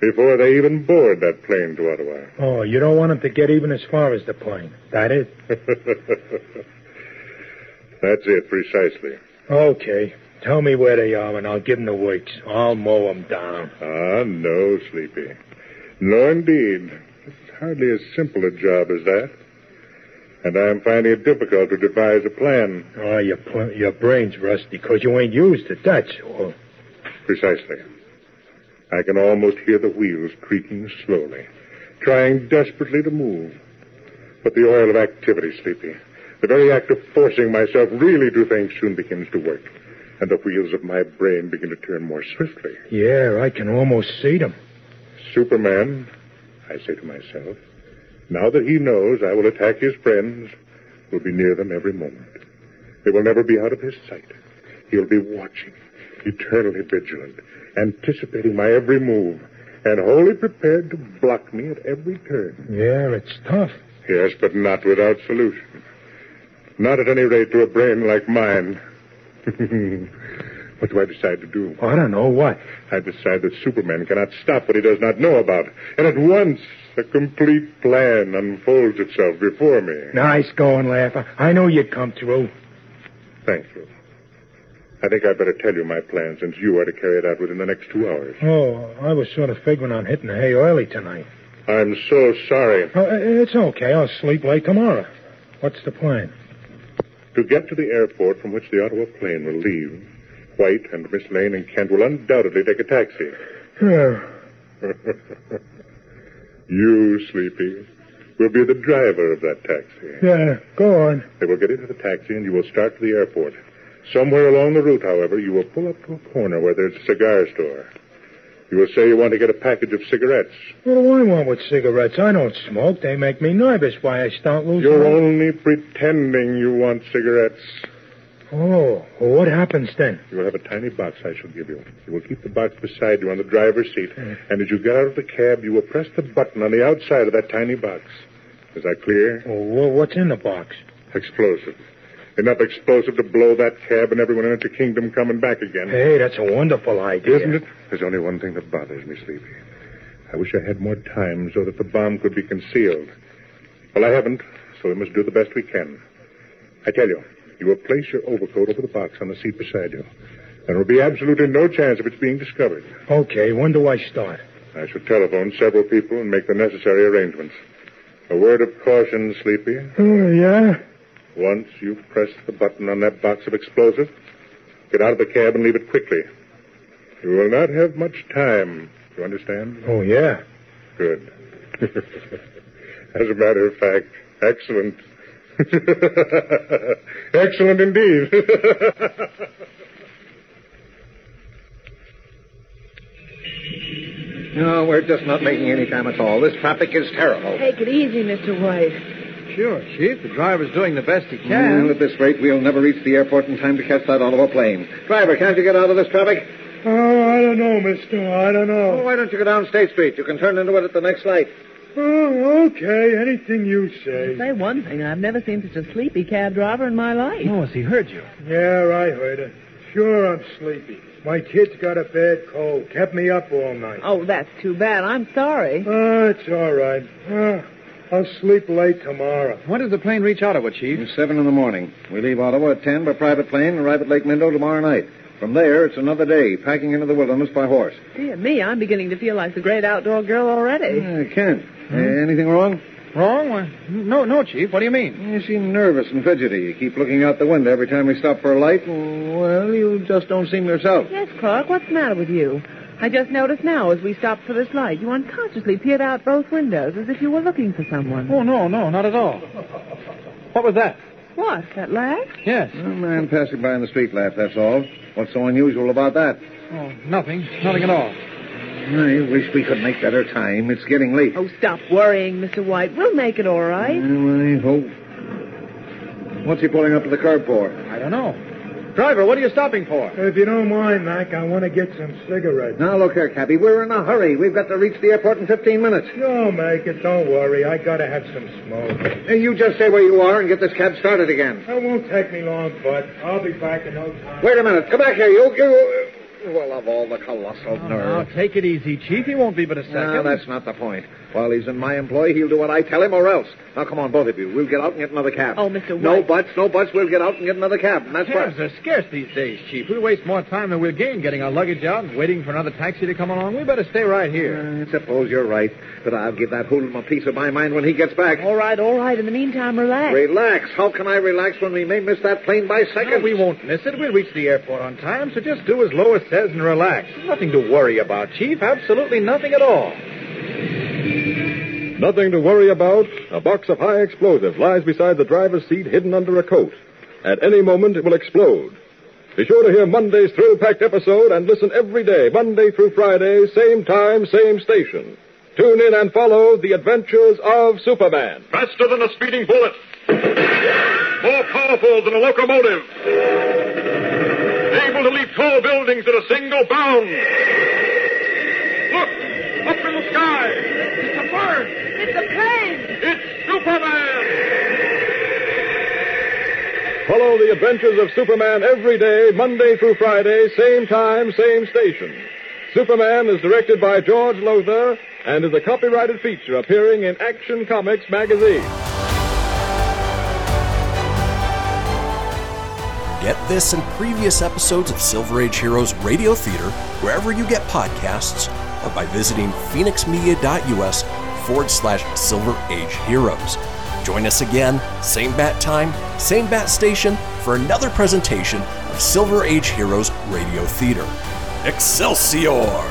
before they even board that plane to Ottawa. Oh, you don't want them to get even as far as the plane. That it? That's it, precisely. Okay. Tell me where they are, and I'll give them the works. I'll mow them down. Ah, no, Sleepy. No, indeed. It's hardly as simple a job as that. And I am finding it difficult to devise a plan. Ah, your, pl- your brain's rusty because you ain't used it, that's all. Precisely. I can almost hear the wheels creaking slowly, trying desperately to move. But the oil of activity, Sleepy, the very act of forcing myself really to think, soon begins to work. and the wheels of my brain begin to turn more swiftly. Yeah, I can almost see them. Superman, I say to myself, now that he knows I will attack his friends, will be near them every moment. They will never be out of his sight. He'll be watching, eternally vigilant, anticipating my every move, and wholly prepared to block me at every turn. Yeah, it's tough. Yes, but not without solution. Not at any rate to a brain like mine. What do I decide to do? Oh, I don't know. What? I decide that Superman cannot stop what he does not know about. And at once, a complete plan unfolds itself before me. Nice going, Laugher. I know you'd come through. Thank you. I think I'd better tell you my plan, since you are to carry it out within the next two hours. Oh, I was sort of figuring on hitting the hay early tonight. I'm so sorry. Oh, it's okay. I'll sleep late tomorrow. What's the plan? To get to the airport from which the Ottawa plane will leave, White and Miss Lane and Kent will undoubtedly take a taxi. Yeah. You, Sleepy, will be the driver of that taxi. Yeah, go on. They will get into the taxi and you will start to the airport. Somewhere along the route, however, you will pull up to a corner where there's a cigar store. You will say you want to get a package of cigarettes. What do I want with cigarettes? I don't smoke. They make me nervous. Why, I start losing... You're them. Only pretending you want cigarettes. Oh, well, what happens then? You'll have a tiny box I shall give you. You will keep the box beside you on the driver's seat, mm. and as you get out of the cab, you will press the button on the outside of that tiny box. Is that clear? Well, what's in the box? Explosive. Enough explosive to blow that cab and everyone in it to kingdom come and back again. Hey, that's a wonderful idea. Isn't it? There's only one thing that bothers me, Sleepy. I wish I had more time so that the bomb could be concealed. Well, I haven't, so we must do the best we can. I tell you, you will place your overcoat over the box on the seat beside you. There will be absolutely no chance of its being discovered. Okay, when do I start? I shall telephone several people and make the necessary arrangements. A word of caution, Sleepy. Oh, yeah? Once you press the button on that box of explosive, get out of the cab and leave it quickly. You will not have much time. Do you understand? Oh, yeah. Good. As a matter of fact, excellent. Excellent indeed. No, we're just not making any time at all. This traffic is terrible. Take it easy, Mister White. Sure, Chief. The driver's doing the best he can. Well, at this rate, we'll never reach the airport in time to catch that Ottawa plane. Driver, can't you get out of this traffic? Oh, I don't know, mister. I don't know. Oh, why don't you go down State Street? You can turn into it at the next light. Oh, okay. Anything you say. Say one thing. I've never seen such a sleepy cab driver in my life. Lois, he heard you. Yeah, I heard it. Sure, I'm sleepy. My kid's got a bad cold. Kept me up all night. Oh, that's too bad. I'm sorry. Oh, it's all right. Uh, I'll sleep late tomorrow. When does the plane reach Ottawa, Chief? It's seven in the morning. We leave Ottawa at ten by private plane and arrive at Lake Minto tomorrow night. From there, it's another day, packing into the wilderness by horse. Dear me, I'm beginning to feel like the great outdoor girl already. Uh, Kent, hmm? uh, anything wrong? Wrong? Well, no, no, Chief. What do you mean? You seem nervous and fidgety. You keep looking out the window every time we stop for a light. Well, you just don't seem yourself. Yes, Clark, what's the matter with you? I just noticed now, as we stopped for this light, you unconsciously peered out both windows as if you were looking for someone. Oh, no, no, not at all. What was that? What, that laugh? Yes. A man passing by in the street laughed, that's all. What's so unusual about that? Oh, nothing. Nothing at all. I wish we could make better time. It's getting late. Oh, stop worrying, Mister White. We'll make it all right. Well, I hope. What's he pulling up to the curb for? I don't know. Driver, what are you stopping for? If you don't mind, Mac, I want to get some cigarettes. Now, look here, Cabby. We're in a hurry. We've got to reach the airport in fifteen minutes. No, Mac, it. Don't worry. I got to have some smoke. Hey, you just stay where you are and get this cab started again. It won't take me long, bud. I'll be back in no time. Wait a minute. Come back here. You... you... Well, of all the colossal oh, nerve. Now, take it easy, Chief. He won't be but a second. No, that's not the point. While he's in my employ, he'll do what I tell him or else. Now, come on, both of you. We'll get out and get another cab. Oh, Mister White. No buts, no buts. We'll get out and get another cab. And that's right. Cabs are scarce these days, Chief. We'll waste more time than we'll gain getting our luggage out and waiting for another taxi to come along. We better stay right here. Uh, I suppose you're right. But I'll give that hoodlum a piece of my mind when he gets back. All right, all right. In the meantime, relax. Relax? How can I relax when we may miss that plane by seconds? No, we won't miss it. We'll reach the airport on time, so just do as Lois says. And relax. Nothing to worry about, Chief. Absolutely nothing at all. Nothing to worry about. A box of high explosive lies beside the driver's seat, hidden under a coat. At any moment, it will explode. Be sure to hear Monday's thrill-packed episode and listen every day, Monday through Friday, same time, same station. Tune in and follow the adventures of Superman. Faster than a speeding bullet. More powerful than a locomotive. Able to leap tall buildings in a single bound. Look! Up in the sky! It's a bird! It's a plane! It's Superman! Follow the adventures of Superman every day, Monday through Friday, same time, same station. Superman is directed by George Lothar and is a copyrighted feature appearing in Action Comics magazine. Get this and previous episodes of Silver Age Heroes Radio Theater wherever you get podcasts or by visiting phenixmedia.us forward slash Silver Age Heroes. Join us again, same bat time, same bat station, for another presentation of Silver Age Heroes Radio Theater. Excelsior!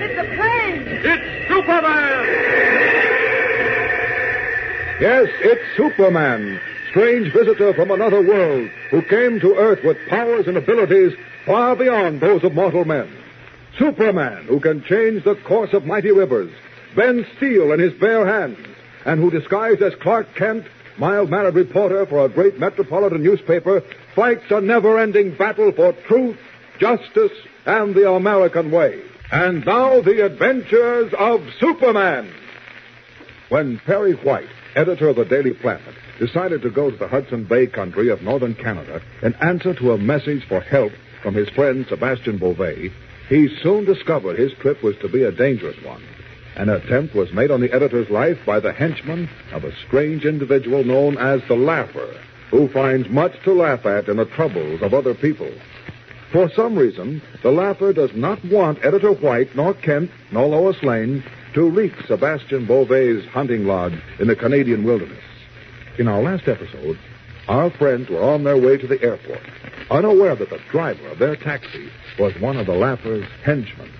It's a plane. It's Superman! Yes, it's Superman, strange visitor from another world who came to Earth with powers and abilities far beyond those of mortal men. Superman, who can change the course of mighty rivers, bend steel in his bare hands, and who, disguised as Clark Kent, mild-mannered reporter for a great metropolitan newspaper, fights a never-ending battle for truth, justice, and the American way. And now, the adventures of Superman. When Perry White, editor of the Daily Planet, decided to go to the Hudson Bay country of northern Canada in answer to a message for help from his friend Sebastian Beauvais, he soon discovered his trip was to be a dangerous one. An attempt was made on the editor's life by the henchman of a strange individual known as the Laugher, who finds much to laugh at in the troubles of other people. For some reason, the Laugher does not want Editor White, nor Kent, nor Lois Lane to leak Sebastian Beauvais' hunting lodge in the Canadian wilderness. In our last episode, our friends were on their way to the airport, unaware that the driver of their taxi was one of the Laugher's henchmen.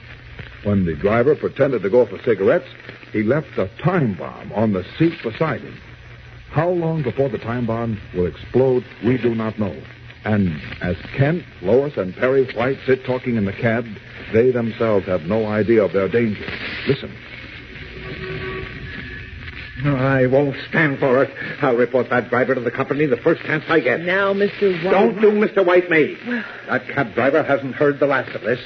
When the driver pretended to go for cigarettes, he left a time bomb on the seat beside him. How long before the time bomb will explode, we do not know. And as Kent, Lois, and Perry White sit talking in the cab, they themselves have no idea of their danger. Listen. No, I won't stand for it. I'll report that driver to the company the first chance I get. Now, Mister White... Don't do Mister White me. Well... That cab driver hasn't heard the last of this.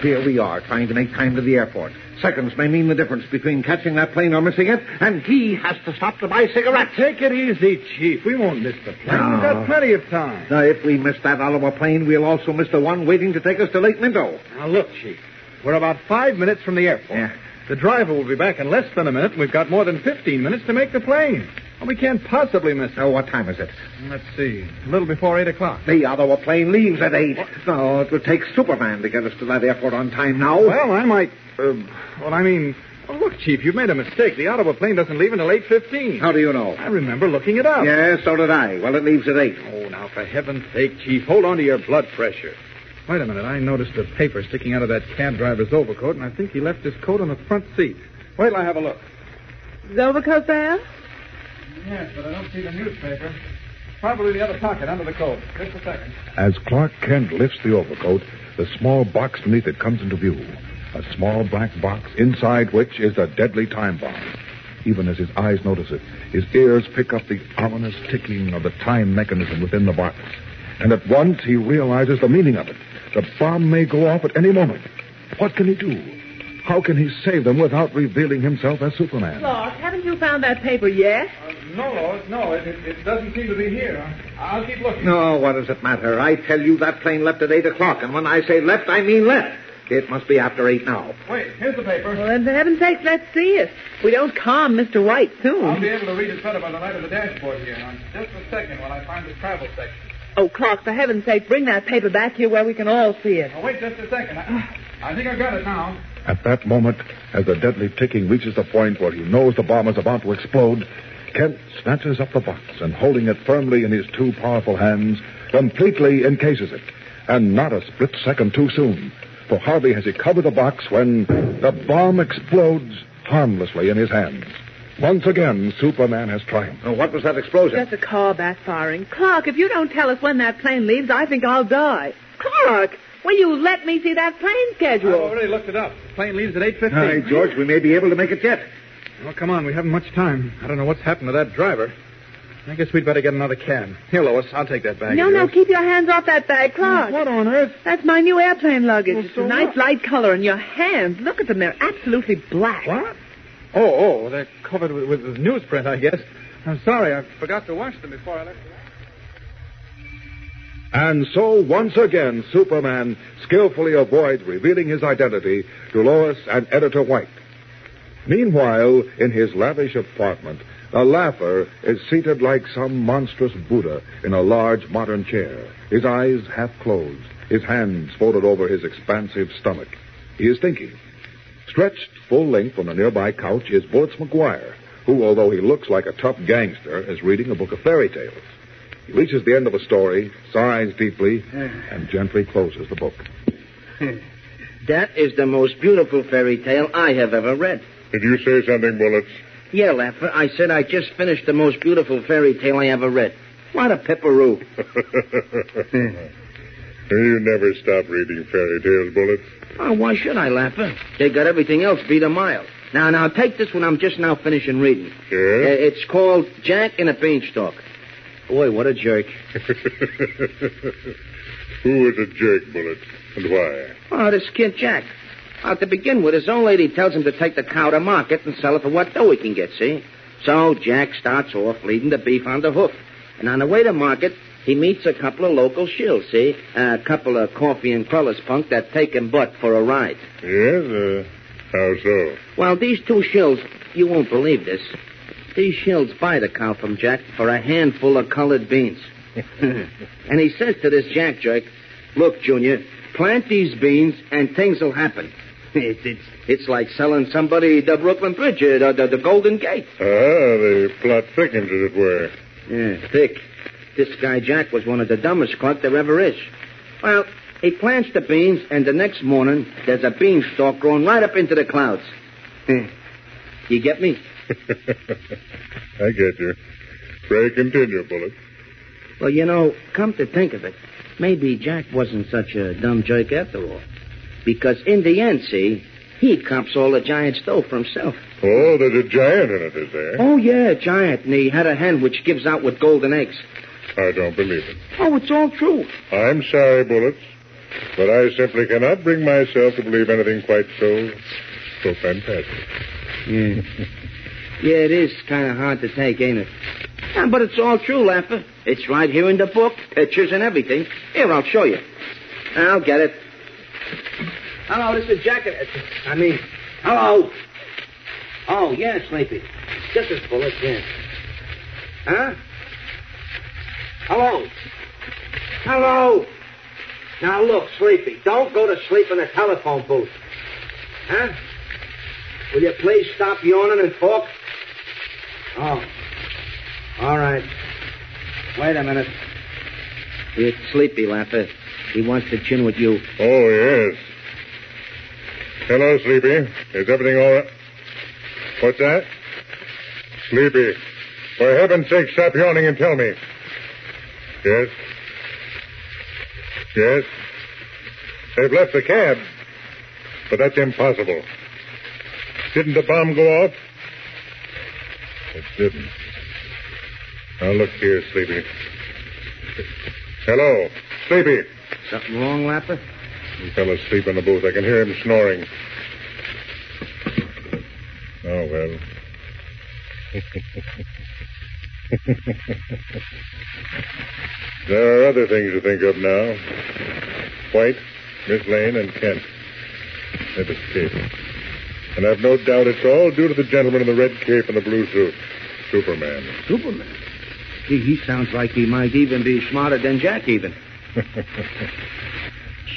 Here we are, trying to make time to the airport. Seconds may mean the difference between catching that plane or missing it, and he has to stop to buy cigarettes. Take it easy, Chief. We won't miss the plane. No. We've got plenty of time. Now, if we miss that Ottawa plane, we'll also miss the one waiting to take us to Lake Minto. Now, look, Chief. We're about five minutes from the airport. Yeah. The driver will be back in less than a minute, and we've got more than fifteen minutes to make the plane. Well, we can't possibly miss it. Oh, what time is it? Let's see. A little before eight o'clock. The Ottawa plane leaves at eight. What? No, it would take Superman to get us to that airport on time now. Well, I might... Uh, well, I mean... Oh, look, Chief, you've made a mistake. The Ottawa plane doesn't leave until eight fifteen. How do you know? I remember looking it up. Yeah, so did I. Well, it leaves at eight. Oh, now, for heaven's sake, Chief, hold on to your blood pressure. Wait a minute. I noticed a paper sticking out of that cab driver's overcoat, and I think he left his coat on the front seat. Wait till I have a look. Overcoat there? Yes, but I don't see the newspaper. Probably the other pocket under the coat. Just a second. As Clark Kent lifts the overcoat, the small box beneath it comes into view. A small black box, inside which is a deadly time bomb. Even as his eyes notice it, his ears pick up the ominous ticking of the time mechanism within the box. And at once he realizes the meaning of it. The bomb may go off at any moment. What can he do? How can he save them without revealing himself as Superman? Clark, haven't you found that paper yet? Uh, no, Lois, no. It, it, it doesn't seem to be here. I'll keep looking. No, what does it matter? I tell you that plane left at eight o'clock, and when I say left, I mean left. It must be after eight now. Wait, here's the paper. Well, then, for heaven's sake, let's see it. If we don't calm Mister White soon. I'll be able to read it better by the light of the dashboard here. Now, just a second while I find the travel section. Oh, Clark, for heaven's sake, bring that paper back here where we can all see it. Oh, wait just a second. I, I think I've got it now. At that moment, as the deadly ticking reaches the point where he knows the bomb is about to explode, Kent snatches up the box and, holding it firmly in his two powerful hands, completely encases it. And not a split second too soon, for hardly has he covered the box when the bomb explodes harmlessly in his hands. Once again, Superman has triumphed. Oh, what was that explosion? That's a car backfiring. Clark, if you don't tell us when that plane leaves, I think I'll die. Clark! Will you let me see that plane schedule? I already looked it up. The plane leaves at eight fifteen. All right, George, we may be able to make it yet. Well, come on. We haven't much time. I don't know what's happened to that driver. I guess we'd better get another cab. Here, Lois, I'll take that bag. No, no, keep your hands off that bag, Clark. What on earth? That's my new airplane luggage. Well, so it's a nice what? light color, and your hands, look at them. They're absolutely black. What? Oh, oh, they're covered with, with newsprint, I guess. I'm sorry. I forgot to wash them before I left. And so, once again, Superman skillfully avoids revealing his identity to Lois and Editor White. Meanwhile, in his lavish apartment, the Laugher is seated like some monstrous Buddha in a large modern chair, his eyes half closed, his hands folded over his expansive stomach. He is thinking. Stretched full length on a nearby couch is Bullets McGuire, who, although he looks like a tough gangster, is reading a book of fairy tales. He reaches the end of a story, sighs deeply, and gently closes the book. That is the most beautiful fairy tale I have ever read. Did you say something, Bullets? Yeah, Laffer. I said I just finished the most beautiful fairy tale I ever read. What a pipperoo. You never stop reading fairy tales, Bullets. Oh, why should I, Laffer? They got everything else beat a mile. Now, now, take this one I'm just now finishing reading. Sure? Uh, it's called Jack and a Beanstalk. Boy, what a jerk. Who was a jerk, Bullet, and why? Oh, this kid Jack. Well, to begin with, his old lady tells him to take the cow to market and sell it for what dough he can get, see? So Jack starts off leading the beef on the hoof. And on the way to market, he meets a couple of local shills, see? A couple of coffee and crullers punk that take him butt for a ride. Yes? Uh, how so? Well, these two shills, you won't believe this. These shills buy the cow from Jack for a handful of colored beans. And he says to this Jack jerk, look, Junior, plant these beans and things will happen. It's, it's, it's like selling somebody the Brooklyn Bridge or the, the, the Golden Gate. Ah, the plot thickens, as it were. Yeah, thick. This guy Jack was one of the dumbest clerks there ever is. Well, he plants the beans, and the next morning, there's a beanstalk growing right up into the clouds. You get me? I get you. Pray continue, Bullet. Well, you know, come to think of it, maybe Jack wasn't such a dumb jerk after all. Because in the end, see, he cops all the giant dough for himself. Oh, there's a giant in it, is there? Oh, yeah, a giant. And he had a hen which gives out with golden eggs. I don't believe it. Oh, it's all true. I'm sorry, Bullets, but I simply cannot bring myself to believe anything quite so, so fantastic. Yeah. Yeah, it is kind of hard to take, ain't it? Yeah, but it's all true, Laffer. It's right here in the book, pictures and everything. Here, I'll show you. I'll get it. Hello, this is Jack. I mean, hello. Oh, yeah, Sleepy. This is Bullet, yeah. Huh? Hello. Hello. Now, look, Sleepy, don't go to sleep in a telephone booth. Huh? Will you please stop yawning and talk? Oh. All right. Wait a minute. It's Sleepy, Laffer. He wants to chin with you. Oh, yes. Hello, Sleepy. Is everything all right? What's that? sleepy. For heaven's sake, stop yawning and tell me. Yes? Yes? They've left the cab. But that's impossible. Didn't the bomb go off? It didn't. Now, look here, Sleepy. Hello, Sleepy. Something wrong, Lapper? He fell asleep in the booth. I can hear him snoring. Oh, well. There are other things to think of now. White, Miss Lane, and Kent. They've escaped. And I've no doubt it's all due to the gentleman in the red cape and the blue suit. Superman. Superman? Gee, he sounds like he might even be smarter than Jack, even.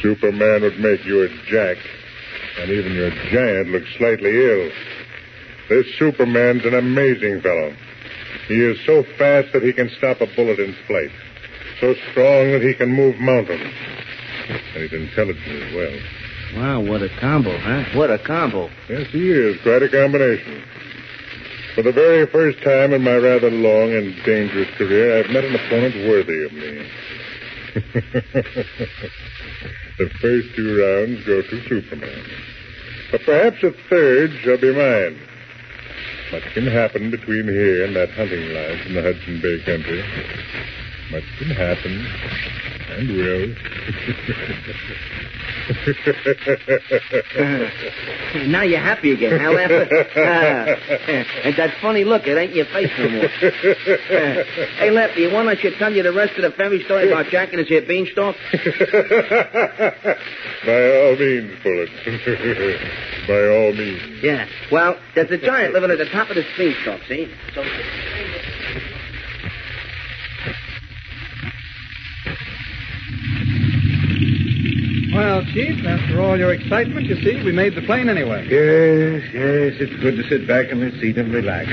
Superman would make you a Jack. And even your giant looks slightly ill. This Superman's an amazing fellow. He is so fast that he can stop a bullet in flight. So strong that he can move mountains. And he's intelligent as well. Wow, what a combo, huh? What a combo. Yes, he is. Quite a combination. For the very first time in my rather long and dangerous career, I've met an opponent worthy of me. The first two rounds go to Superman. But perhaps a third shall be mine. Much can happen between here and that hunting lodge in the Hudson Bay country. Much can happen, and will. uh, now you're happy again, huh, Lapper? Uh, and that funny look, it ain't your face no more. Uh, hey, Lapper, why don't you tell you the rest of the family story about Jack and his here beanstalk? By all means, Bullet. By all means. Yeah, well, there's a giant living at the top of this beanstalk, see? So... Well, Chief, after all your excitement, you see, we made the plane anyway. Yes, yes, it's good to sit back in the seat and relax.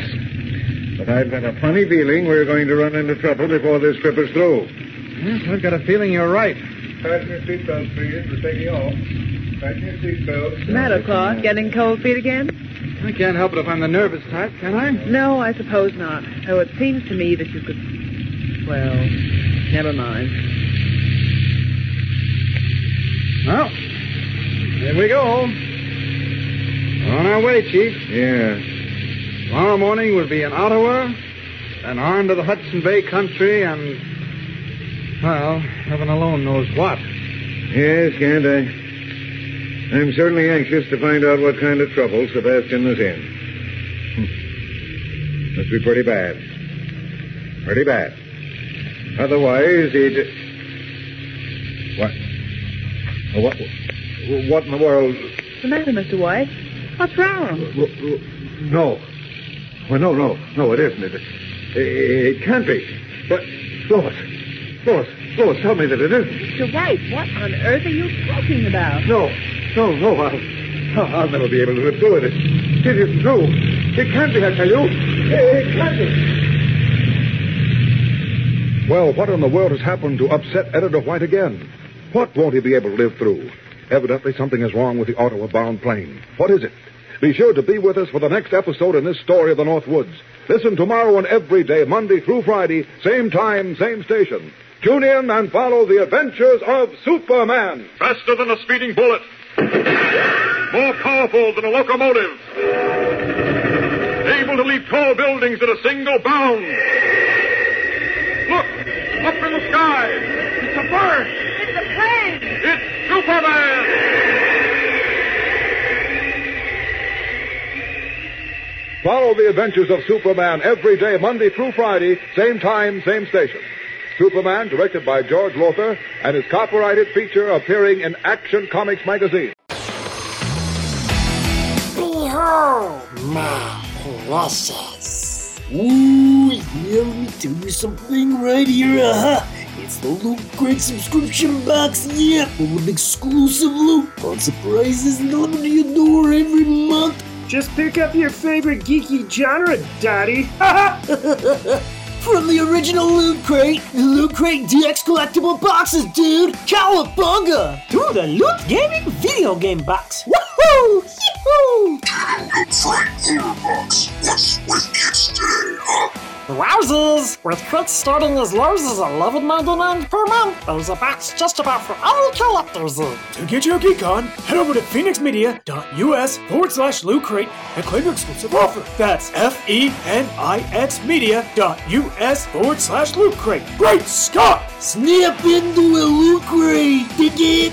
But I've got a funny feeling we're going to run into trouble before this trip is through. Yes, I've got a feeling you're right. Fasten your seatbelts, please. We're taking off. Fasten your seatbelts. What's the matter, Clark? Getting cold feet again? I can't help it if I'm the nervous type, can I? No, I suppose not. Though it seems to me that you could... Well, never mind. Well, here we go. On our way, Chief. Yeah. Tomorrow morning we'll be in Ottawa, then on to the Hudson Bay country, and, well, heaven alone knows what. Yes, Kent, I, I'm certainly anxious to find out what kind of trouble Sebastian is in. Hm. Must be pretty bad. Pretty bad. Otherwise, he'd... What? What, what in the world... What's the matter, Mister White? What's wrong? No. Well, no, no. No, it isn't. It, it, it can't be. But, Lois, Lois, Lois, tell me that it isn't. Mister White, what on earth are you talking about? No, no, no. I'll, I'll never be able to do it. It, it isn't true. It can't be, I tell you. It, it can't be. Well, what in the world has happened to upset Editor White again? What won't he be able to live through? Evidently something is wrong with the Ottawa-bound plane. What is it? Be sure to be with us for the next episode in this story of the North Woods. Listen tomorrow and every day, Monday through Friday, same time, same station. Tune in and follow the adventures of Superman. Faster than a speeding bullet. More powerful than a locomotive. Able to leap tall buildings in a single bound. Look, up in the sky. It's a bird. It's Superman! Follow the adventures of Superman every day, Monday through Friday, same time, same station. Superman, directed by George Lothar, and his copyrighted feature appearing in Action Comics magazine. Behold my precious. Ooh, yeah, let me tell you something right here, uh-huh. It's the Loot Crate subscription box, yeah, full of exclusive loot, fun surprises delivered to your door every month. Just pick up your favorite geeky genre, Daddy. From the original Loot Crate, the Loot Crate D X collectible boxes, dude. Cowabunga! To the Loot Gaming video game box. Woohoo! Woo! Get out your Crate Hero Box. What's with kids today, huh? Wowzers! With crates starting as low as eleven ninety-nine per month, there's a box just about for all collectors. To get your geek on, head over to phenixmedia.us forward slash Loot Crate and claim your exclusive offer. That's F E N I X media.us forward slash Loot Crate. Great Scott! Snap into a Loot Crate, dig it!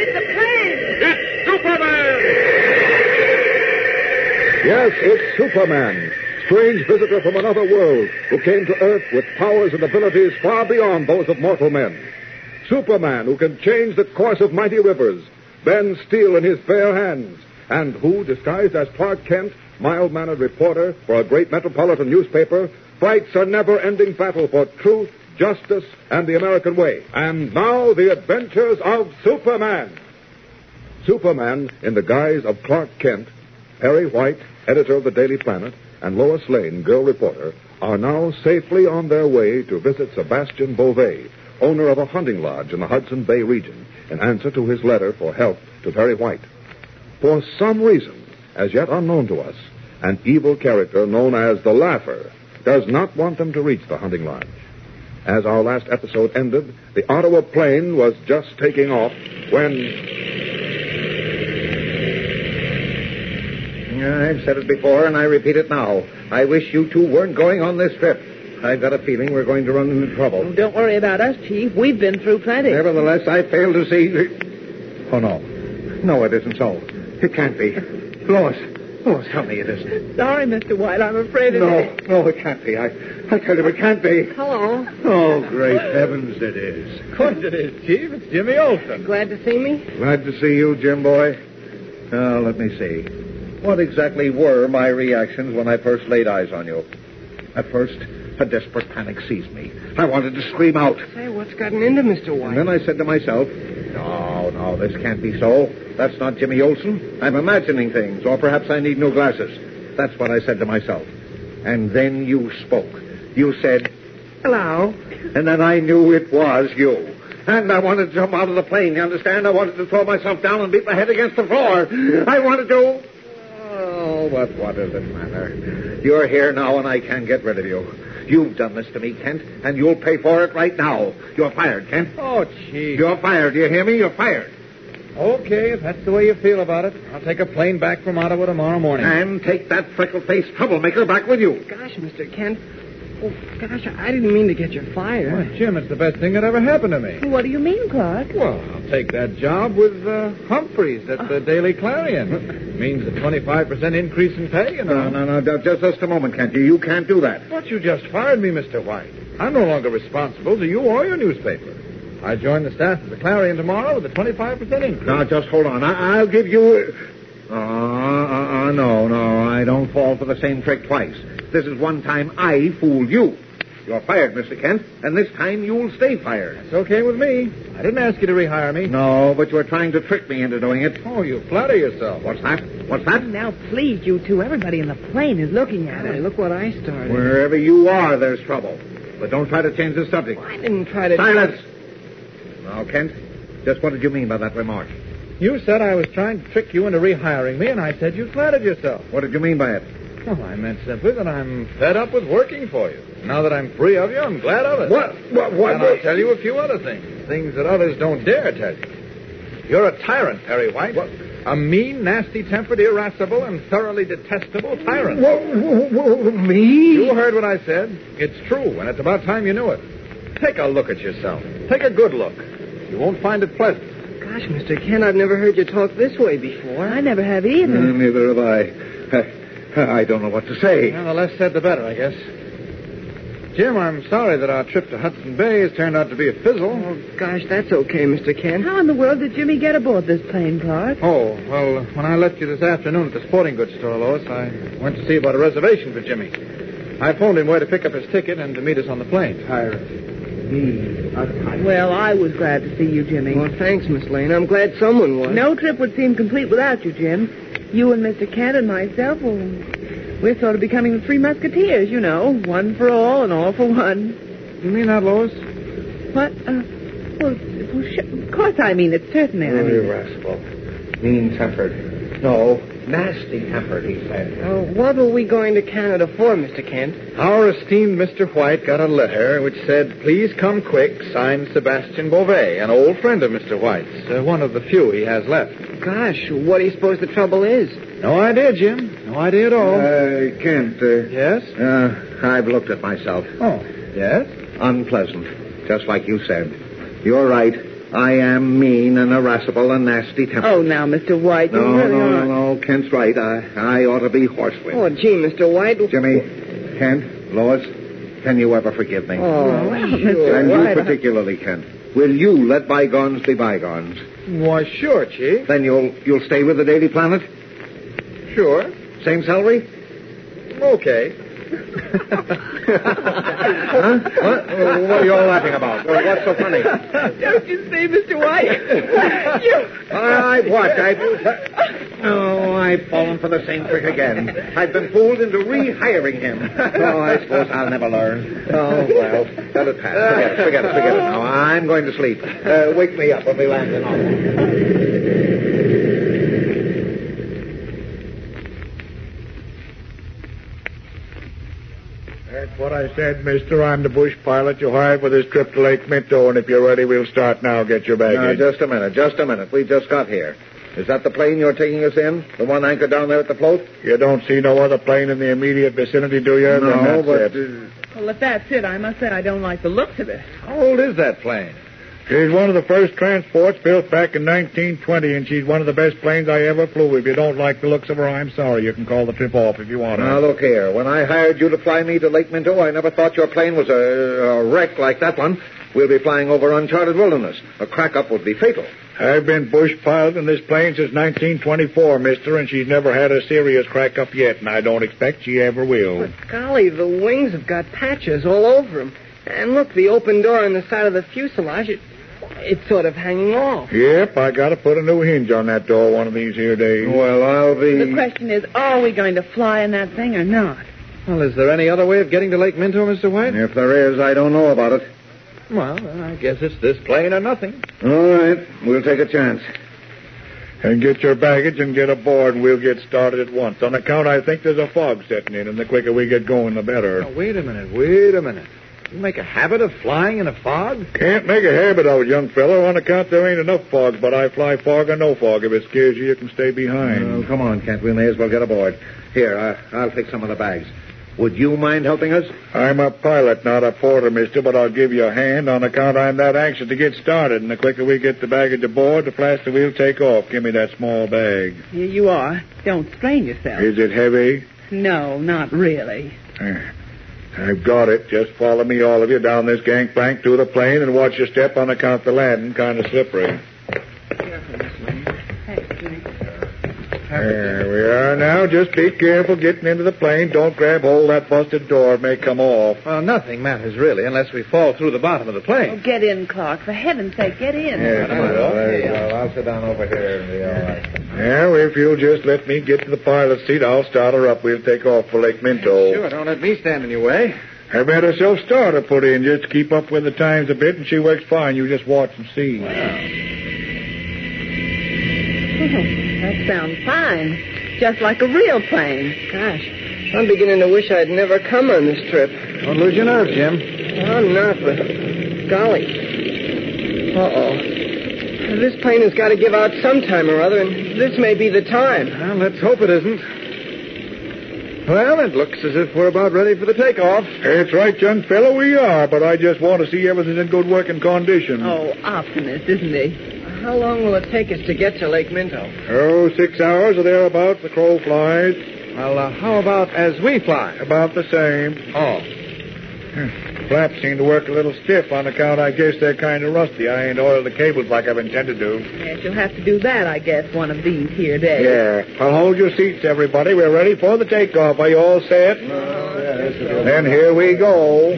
It's a plane. It's Superman. Yes, it's Superman, strange visitor from another world who came to Earth with powers and abilities far beyond those of mortal men. Superman, who can change the course of mighty rivers, bend steel in his bare hands, and who, disguised as Clark Kent, mild-mannered reporter for a great metropolitan newspaper, fights a never-ending battle for truth, justice, and the American way. And now, the adventures of Superman. Superman, in the guise of Clark Kent, Perry White, editor of the Daily Planet, and Lois Lane, girl reporter, are now safely on their way to visit Sebastian Beauvais, owner of a hunting lodge in the Hudson Bay region, in answer to his letter for help to Perry White. For some reason, as yet unknown to us, an evil character known as the Laugher does not want them to reach the hunting lodge. As our last episode ended, the Ottawa plane was just taking off when... I've said it before, and I repeat it now. I wish you two weren't going on this trip. I've got a feeling we're going to run into trouble. Don't worry about us, Chief. We've been through plenty. Nevertheless, I fail to see... Oh, no. No, it isn't so. It can't be. Lois. Lois, tell me it isn't. Sorry, Mister White. I'm afraid it isn't. No, no, it can't be. I, I tell you, it can't be. Hello. Oh, great heavens, it is. Of course it is, Chief. It's Jimmy Olsen. Glad to see me. Glad to see you, Jim boy. Now, let me see. What exactly were my reactions when I first laid eyes on you? At first, a desperate panic seized me. I wanted to scream out. Say, what's gotten into Mister White? And then I said to myself, no, no, this can't be so. That's not Jimmy Olsen. I'm imagining things, or perhaps I need new glasses. That's what I said to myself. And then you spoke. You said, hello. And then I knew it was you. And I wanted to jump out of the plane, you understand? I wanted to throw myself down and beat my head against the floor. I wanted to... Oh, but what does it matter? You're here now, and I can't get rid of you. You've done this to me, Kent, and you'll pay for it right now. You're fired, Kent. Oh, Chief. You're fired. Do you hear me? You're fired. Okay, if that's the way you feel about it, I'll take a plane back from Ottawa tomorrow morning. And take that freckle-faced troublemaker back with you. Gosh, Mister Kent. Oh, gosh, I didn't mean to get you fired. Well, Jim, it's the best thing that ever happened to me. What do you mean, Clark? Well, I'll take that job with uh, Humphreys at the uh. Daily Clarion. Means a twenty-five percent increase in pay, you know. No, no, no, just, just a moment, Kent. You, you can't do that. But you just fired me, Mister White. I'm no longer responsible to you or your newspaper. I join the staff at the Clarion tomorrow with a twenty-five percent increase. Now, just hold on. I, I'll give you... Uh, uh, uh, no, no, I don't fall for the same trick twice. This is one time I fooled you. You're fired, Mister Kent, and this time you'll stay fired. That's okay with me. I didn't ask you to rehire me. No, but you were trying to trick me into doing it. Oh, you flatter yourself. What's that? What's that? Now, please, you two. Everybody in the plane is looking at it. Look what I started. Wherever you are, there's trouble. But don't try to change the subject. Well, I didn't try to... Silence! Now, Kent, just what did you mean by that remark? You said I was trying to trick you into rehiring me, and I said you flattered yourself. What did you mean by it? Well, I meant simply that I'm fed up with working for you. Now that I'm free of you, I'm glad of it. What? What? What? And I'll tell you a few other things. Things that others don't dare tell you. You're a tyrant, Perry White. What? A mean, nasty-tempered, irascible, and thoroughly detestable tyrant. What? What? Me? You heard what I said. It's true, and it's about time you knew it. Take a look at yourself. Take a good look. You won't find it pleasant. Gosh, Mister Kent, I've never heard you talk this way before. I never have either. Uh, neither have I. I don't know what to say. Well, the less said, the better, I guess. Jim, I'm sorry that our trip to Hudson Bay has turned out to be a fizzle. Oh, gosh, that's okay, Mister Kent. How in the world did Jimmy get aboard this plane, Clark? Oh, well, when I left you this afternoon at the sporting goods store, Lois, I went to see about a reservation for Jimmy. I phoned him where to pick up his ticket and to meet us on the plane. Pirate. Well, I was glad to see you, Jimmy. Well, thanks, Miss Lane. I'm glad someone was. No trip would seem complete without you, Jim. You and Mister Kent and myself, well, we're sort of becoming the Three Musketeers, you know. One for all and all for one. You mean that, Lois? What? Uh, well, well sure, of course I mean it, certainly. Oh, I mean you rascal. Mean-tempered. No, nasty-tempered, he said. Oh, what were we going to Canada for, Mister Kent? Our esteemed Mister White got a letter which said, please come quick, signed Sebastian Beauvais, an old friend of Mister White's, uh, one of the few he has left. Gosh, what do you suppose the trouble is? No idea, Jim. No idea at all. Uh, Kent. Uh, yes? Uh, I've looked at myself. Oh, yes? Unpleasant, just like you said. You're right. I am mean and irascible and nasty-tempered. Oh, now, Mister White, you no, really no, are. No, no, Kent's right. I, I ought to be horsewhipped. Oh, gee, Mister White. Jimmy, Kent, Lois, can you ever forgive me? Oh, well, sure. And you particularly, Kent. Will you let bygones be bygones? Why, sure, Chief. Then you'll you'll stay with the Daily Planet? Sure. Same salary? Okay. Huh? What? What are you all laughing about? What's so funny? Don't you see, Mister White? you... I've what? I've... Oh, I've fallen for the same trick again. I've been fooled into rehiring him. Oh, I suppose I'll never learn. Oh, well, let it pass. Forget it, forget it, forget it. Now, I'm going to sleep. Uh, wake me up when we land in Ottawa. That's what I said, mister. I'm the bush pilot you hired for this trip to Lake Minto, and if you're ready, we'll start now. Get your baggage. Now, just a minute, just a minute. We just got here. Is that the plane you're taking us in? The one anchored down there at the float? You don't see no other plane in the immediate vicinity, do you? No, but... Uh... Well, if that's it, I must say I don't like the looks of it. How old is that plane? She's one of the first transports built back in nineteen twenty, and she's one of the best planes I ever flew. If you don't like the looks of her, I'm sorry. You can call the trip off if you want to. Now, look here. When I hired you to fly me to Lake Minto, I never thought your plane was a, a wreck like that one. We'll be flying over uncharted wilderness. A crack-up would be fatal. I've been bush pilot in this plane since nineteen twenty-four, mister, and she's never had a serious crack-up yet, and I don't expect she ever will. But golly, the wings have got patches all over them. And look, the open door on the side of the fuselage, it... It's sort of hanging off. Yep, I gotta put a new hinge on that door one of these here days. Well, I'll be... The question is, are we going to fly in that thing or not? Well, is there any other way of getting to Lake Minto, Mister White? If there is, I don't know about it. Well, I guess it's this plane or nothing. All right, we'll take a chance. And get your baggage and get aboard, and we'll get started at once. On account, I think there's a fog setting in, and the quicker we get going, the better. Now, wait a minute, wait a minute. You make a habit of flying in a fog? Can't make a habit of it, young fellow. On account, there ain't enough fog, but I fly fog or no fog. If it scares you, you can stay behind. Oh, come on, Kent. We may as well get aboard. Here, I, I'll take some of the bags. Would you mind helping us? I'm a pilot, not a porter, mister, but I'll give you a hand on account I'm that anxious to get started. And the quicker we get the baggage aboard, the faster we'll take off. Give me that small bag. Here you are. Don't strain yourself. Is it heavy? No, not really. I've got it. Just follow me, all of you, down this gangplank to the plane and watch your step on account of the landing. Kind of slippery. Careful, Miss Lane. Thanks, Jimmy. There we are now. Just be careful getting into the plane. Don't grab hold of that busted door. It may come off. Well, nothing matters, really, unless we fall through the bottom of the plane. Oh, get in, Clark. For heaven's sake, get in. Yeah, come on. Very well. I'll sit down over here and be all right. Now, if you'll just let me get to the pilot's seat, I'll start her up. We'll take off for Lake Minto. Sure, don't let me stand in your way. I've had a self-starter put in just to keep up with the times a bit, and she works fine. You just watch and see. Wow. That sounds fine. Just like a real plane. Gosh, I'm beginning to wish I'd never come on this trip. Don't lose your nerve, Jim. I'm not, but golly. Uh-oh. This plane has got to give out sometime or other, and this may be the time. Well, let's hope it isn't. Well, it looks as if we're about ready for the takeoff. That's right, young fellow, we are, but I just want to see everything's in good working condition. Oh, optimist, isn't he? How long will it take us to get to Lake Minto? Oh, six hours or thereabouts. The crow flies. Well, uh, how about as we fly? About the same. Oh. Flaps seem to work a little stiff on account, I guess, they're kind of rusty. I ain't oiled the cables like I've intended to. Yes, you'll have to do that, I guess, one of these here days. Yeah. Well, hold your seats, everybody. We're ready for the takeoff. Are you all set? No, yes, sir. Then here we go.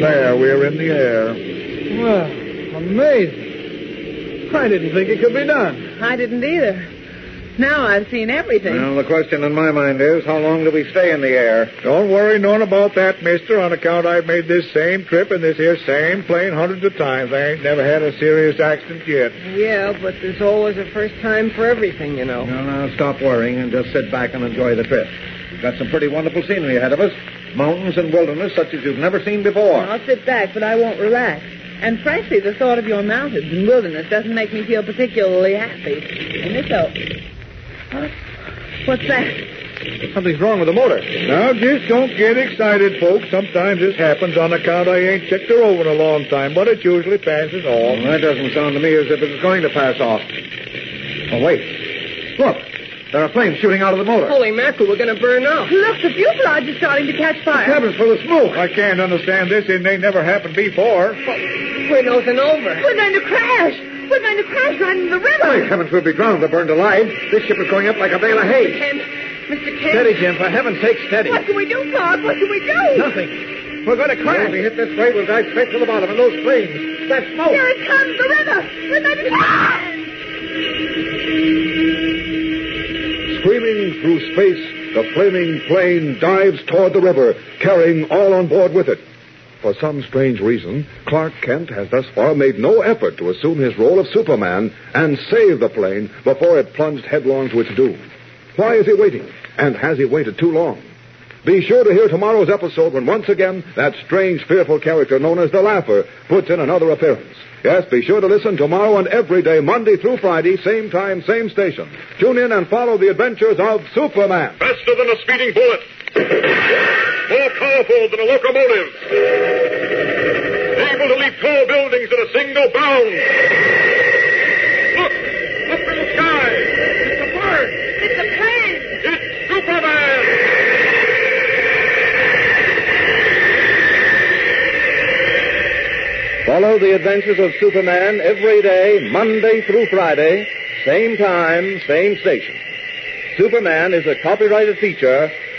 There, we're in the air. Well, amazing. I didn't think it could be done. I didn't either. Now I've seen everything. Well, the question in my mind is, how long do we stay in the air? Don't worry none about that, mister, on account I've made this same trip in this here same plane hundreds of times. I ain't never had a serious accident yet. Yeah, but there's always a first time for everything, you know. Well, now stop worrying and just sit back and enjoy the trip. We've got some pretty wonderful scenery ahead of us. Mountains and wilderness such as you've never seen before. I'll sit back, but I won't relax. And frankly, the thought of your mountains and wilderness doesn't make me feel particularly happy. And it's over. Huh? What's that? Something's wrong with the motor. Now, just don't get excited, folks. Sometimes this happens on account I ain't checked her over in a long time, but it usually passes off. Well, that doesn't sound to me as if it's going to pass off. Oh, wait. Look. There are flames shooting out of the motor. Holy mackerel, we're going to burn out. Look, the fuselage is starting to catch fire. The cabin's full of smoke. I can't understand this. It ain't never happened before. Well, we're nosing over. We're going to crash. We're going to crash right into the river. By heavens, we'll be drowned or burned alive. This ship is going up like a bale of hay. Mister Kent, Mister Kent. Steady, Jim. For heaven's sake, steady. What can we do, Clark? What can we do? Nothing. We're going to crash. If we hit this way, we'll dive straight to the bottom. And those flames, that smoke. Here it comes, the river. We're going to crash. Screaming through space, the flaming plane dives toward the river, carrying all on board with it. For some strange reason, Clark Kent has thus far made no effort to assume his role of Superman and save the plane before it plunged headlong to its doom. Why is he waiting? And has he waited too long? Be sure to hear tomorrow's episode when once again that strange, fearful character known as the Laugher puts in another appearance. Yes, be sure to listen tomorrow and every day, Monday through Friday, same time, same station. Tune in and follow the adventures of Superman. Faster than a speeding bullet. More powerful than a locomotive. Able to leap tall buildings in a single bound. Look! Look in the sky! It's a bird! It's a plane! It's Superman! Follow the adventures of Superman every day, Monday through Friday, same time, same station. Superman is a copyrighted feature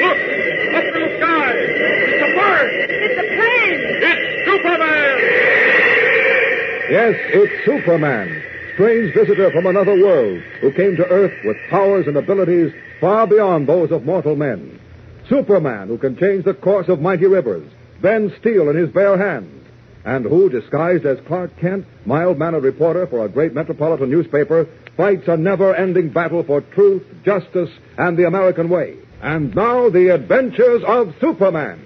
Look! Up in the sky! It's a bird! It's a plane! It's Superman! Yes, it's Superman, strange visitor from another world who came to Earth with powers and abilities far beyond those of mortal men. Superman, who can change the course of mighty rivers, bend steel in his bare hands, and who, disguised as Clark Kent, mild-mannered reporter for a great metropolitan newspaper, fights a never-ending battle for truth, justice, and the American way. And now, the adventures of Superman.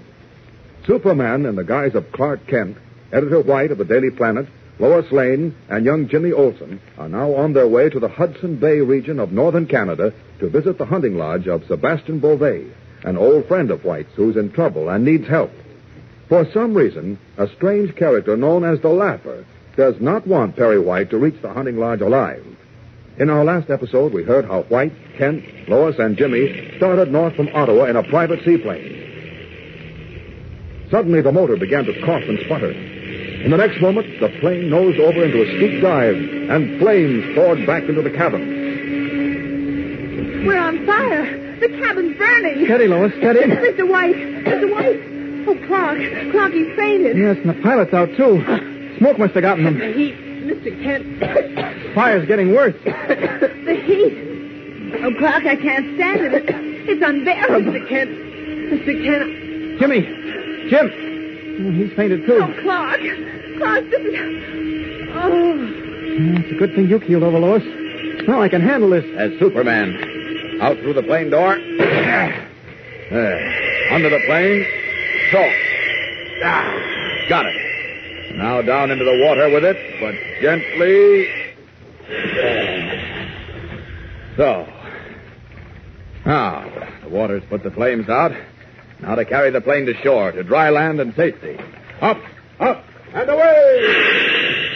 Superman, in the guise of Clark Kent, Editor White of the Daily Planet, Lois Lane, and young Jimmy Olsen, are now on their way to the Hudson Bay region of northern Canada to visit the hunting lodge of Sebastian Beauvais, an old friend of White's who's in trouble and needs help. For some reason, a strange character known as the Laugher does not want Perry White to reach the hunting lodge alive. In our last episode, we heard how White, Kent, Lois, and Jimmy started north from Ottawa in a private seaplane. Suddenly, the motor began to cough and sputter. In the next moment, the plane nosed over into a steep dive, and flames poured back into the cabin. We're on fire. The cabin's burning. Steady, Lois, steady. Mister White, Mister White. Oh, Clark. Clark, he fainted. Yes, and the pilot's out, too. Smoke must have gotten him. The heat, Mister Kent. Fire's getting worse. The heat. Oh, Clark, I can't stand it. It's unbearable. Mister Kent. Mister Kent. Jimmy. Jim. Oh, he's fainted, too. Oh, Clark. Clark, this is... Oh. Yeah, it's a good thing you keeled over, Lois. Now I can handle this. As Superman. Out through the plane door. There. Under the plane. Salt. Ah, got it. Now down into the water with it, but gently. So. Now, the water's put the flames out. Now to carry the plane to shore, to dry land and safety. Up, up, and away!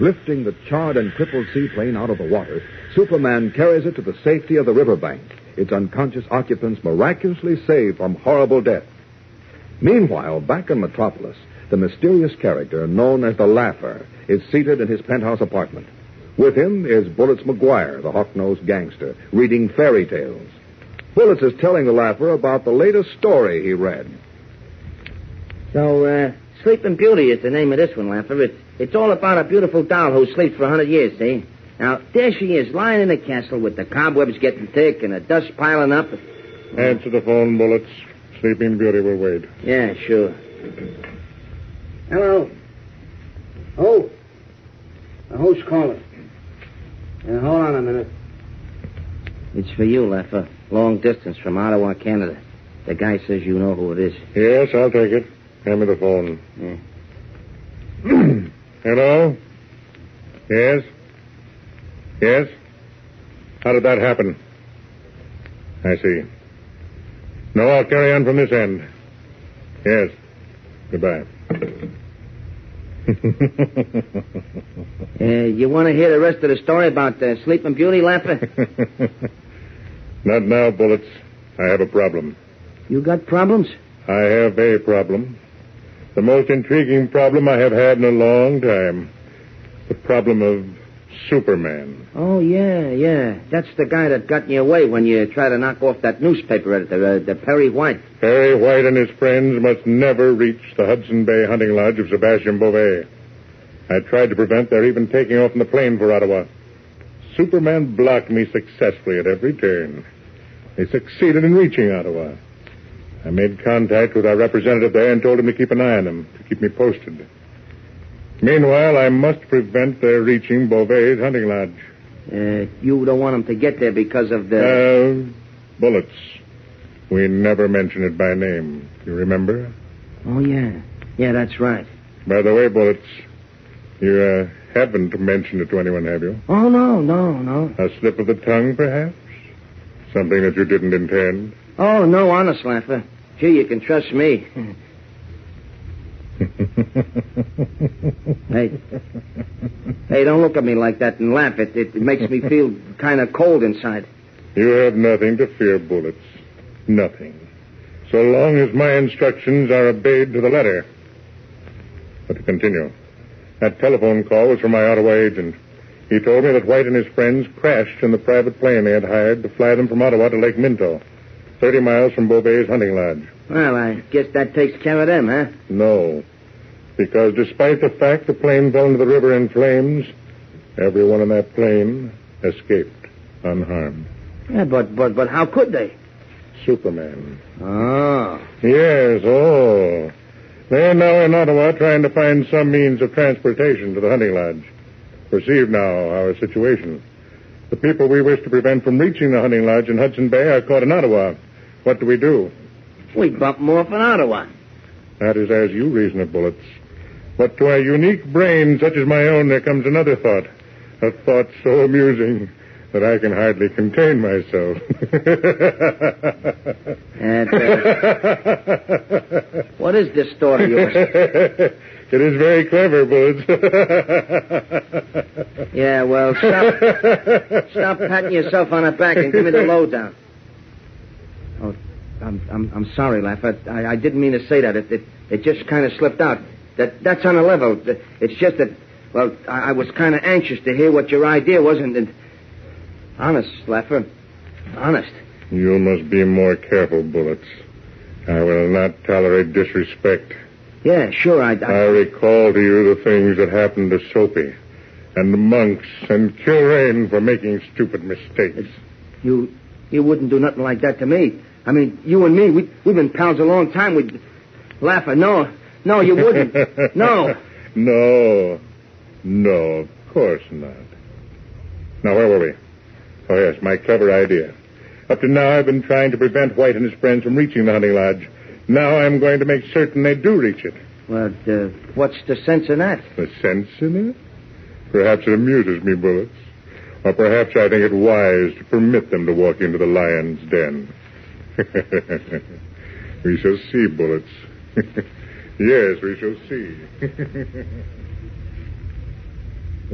Lifting the charred and crippled seaplane out of the water, Superman carries it to the safety of the riverbank, its unconscious occupants miraculously saved from horrible death. Meanwhile, back in Metropolis, the mysterious character known as the Laugher is seated in his penthouse apartment. With him is Bullets McGuire, the hawk-nosed gangster, reading fairy tales. Bullets is telling the Laugher about the latest story he read. So, uh, Sleeping Beauty is the name of this one, Laugher. It's, it's all about a beautiful doll who sleeps for a hundred years, see? Now, there she is, lying in a castle with the cobwebs getting thick and the dust piling up. Answer the phone, Bullets. Sleeping Beauty will wait. Yeah, sure. Hello. Oh. The host calling. Yeah, hold on a minute. It's for you, Laugher. Long distance from Ottawa, Canada. The guy says you know who it is. Yes, I'll take it. Hand me the phone. Yeah. Hello? Yes? Yes? How did that happen? I see. No, I'll carry on from this end. Yes. Goodbye. uh, you want to hear the rest of the story about uh, Sleeping Beauty, Laugher? Not now, Bullets. I have a problem. You got problems? I have a problem. The most intriguing problem I have had in a long time. The problem of Superman. Oh, yeah, yeah. That's the guy that got in your way when you tried to knock off that newspaper editor, uh, the Perry White. Perry White and his friends must never reach the Hudson Bay hunting lodge of Sebastian Beauvais. I tried to prevent their even taking off in the plane for Ottawa. Superman blocked me successfully at every turn. They succeeded in reaching Ottawa. I made contact with our representative there and told him to keep an eye on them, to keep me posted. Meanwhile, I must prevent their reaching Beauvais' hunting lodge. Uh, you don't want them to get there because of the... Uh, bullets. We never mention it by name. You remember? Oh, yeah. Yeah, that's right. By the way, Bullets, you uh, haven't mentioned it to anyone, have you? Oh, no, no, no. A slip of the tongue, perhaps? Something that you didn't intend? Oh, no, honest, Laugher. Gee, you can trust me. hey, hey, don't look at me like that and laugh. It, it, it makes me feel kind of cold inside. You have nothing to fear, Bullets. Nothing. So long as my instructions are obeyed to the letter. But to continue, that telephone call was from my Ottawa agent. He told me that White and his friends crashed in the private plane they had hired to fly them from Ottawa to Lake Minto, thirty miles from Beauvais' hunting lodge. Well, I guess that takes care of them, huh? No, because despite the fact the plane fell into the river in flames, everyone in that plane escaped unharmed. Yeah, but but but how could they? Superman. Oh. Yes, oh. They're now in Ottawa trying to find some means of transportation to the hunting lodge. Perceive now our situation. The people we wish to prevent from reaching the hunting lodge in Hudson Bay are caught in Ottawa. What do we do? We bump them off in Ottawa. That is as you reason it, Bullets. But to a unique brain such as my own, there comes another thought. A thought so amusing that I can hardly contain myself. and, uh, what is this story of yours? It is very clever, Bullets. yeah, well, stop. Stop patting yourself on the back and give me the lowdown. Oh, I'm I'm, I'm sorry, Laugher. I, I didn't mean to say that. It it, it just kind of slipped out. That That's on a level. It's just that, well, I, I was kind of anxious to hear what your idea was. And, and honest, Laugher, honest. You must be more careful, Bullets. I will not tolerate disrespect. Yeah, sure, I... I... I recall to you the things that happened to Soapy and the monks and Kilrain for making stupid mistakes. It's, you you wouldn't do nothing like that to me. I mean, you and me, we, we've been pals a long time. We'd laugh at... No, no, you wouldn't. No. No. No, of course not. Now, where were we? Oh, yes, my clever idea. Up to now, I've been trying to prevent White and his friends from reaching the hunting lodge. Now I'm going to make certain they do reach it. Well, uh, what's the sense in that? The sense in it? Perhaps it amuses me, Bullets. Or perhaps I think it wise to permit them to walk into the lion's den. We shall see, Bullets. Yes, we shall see.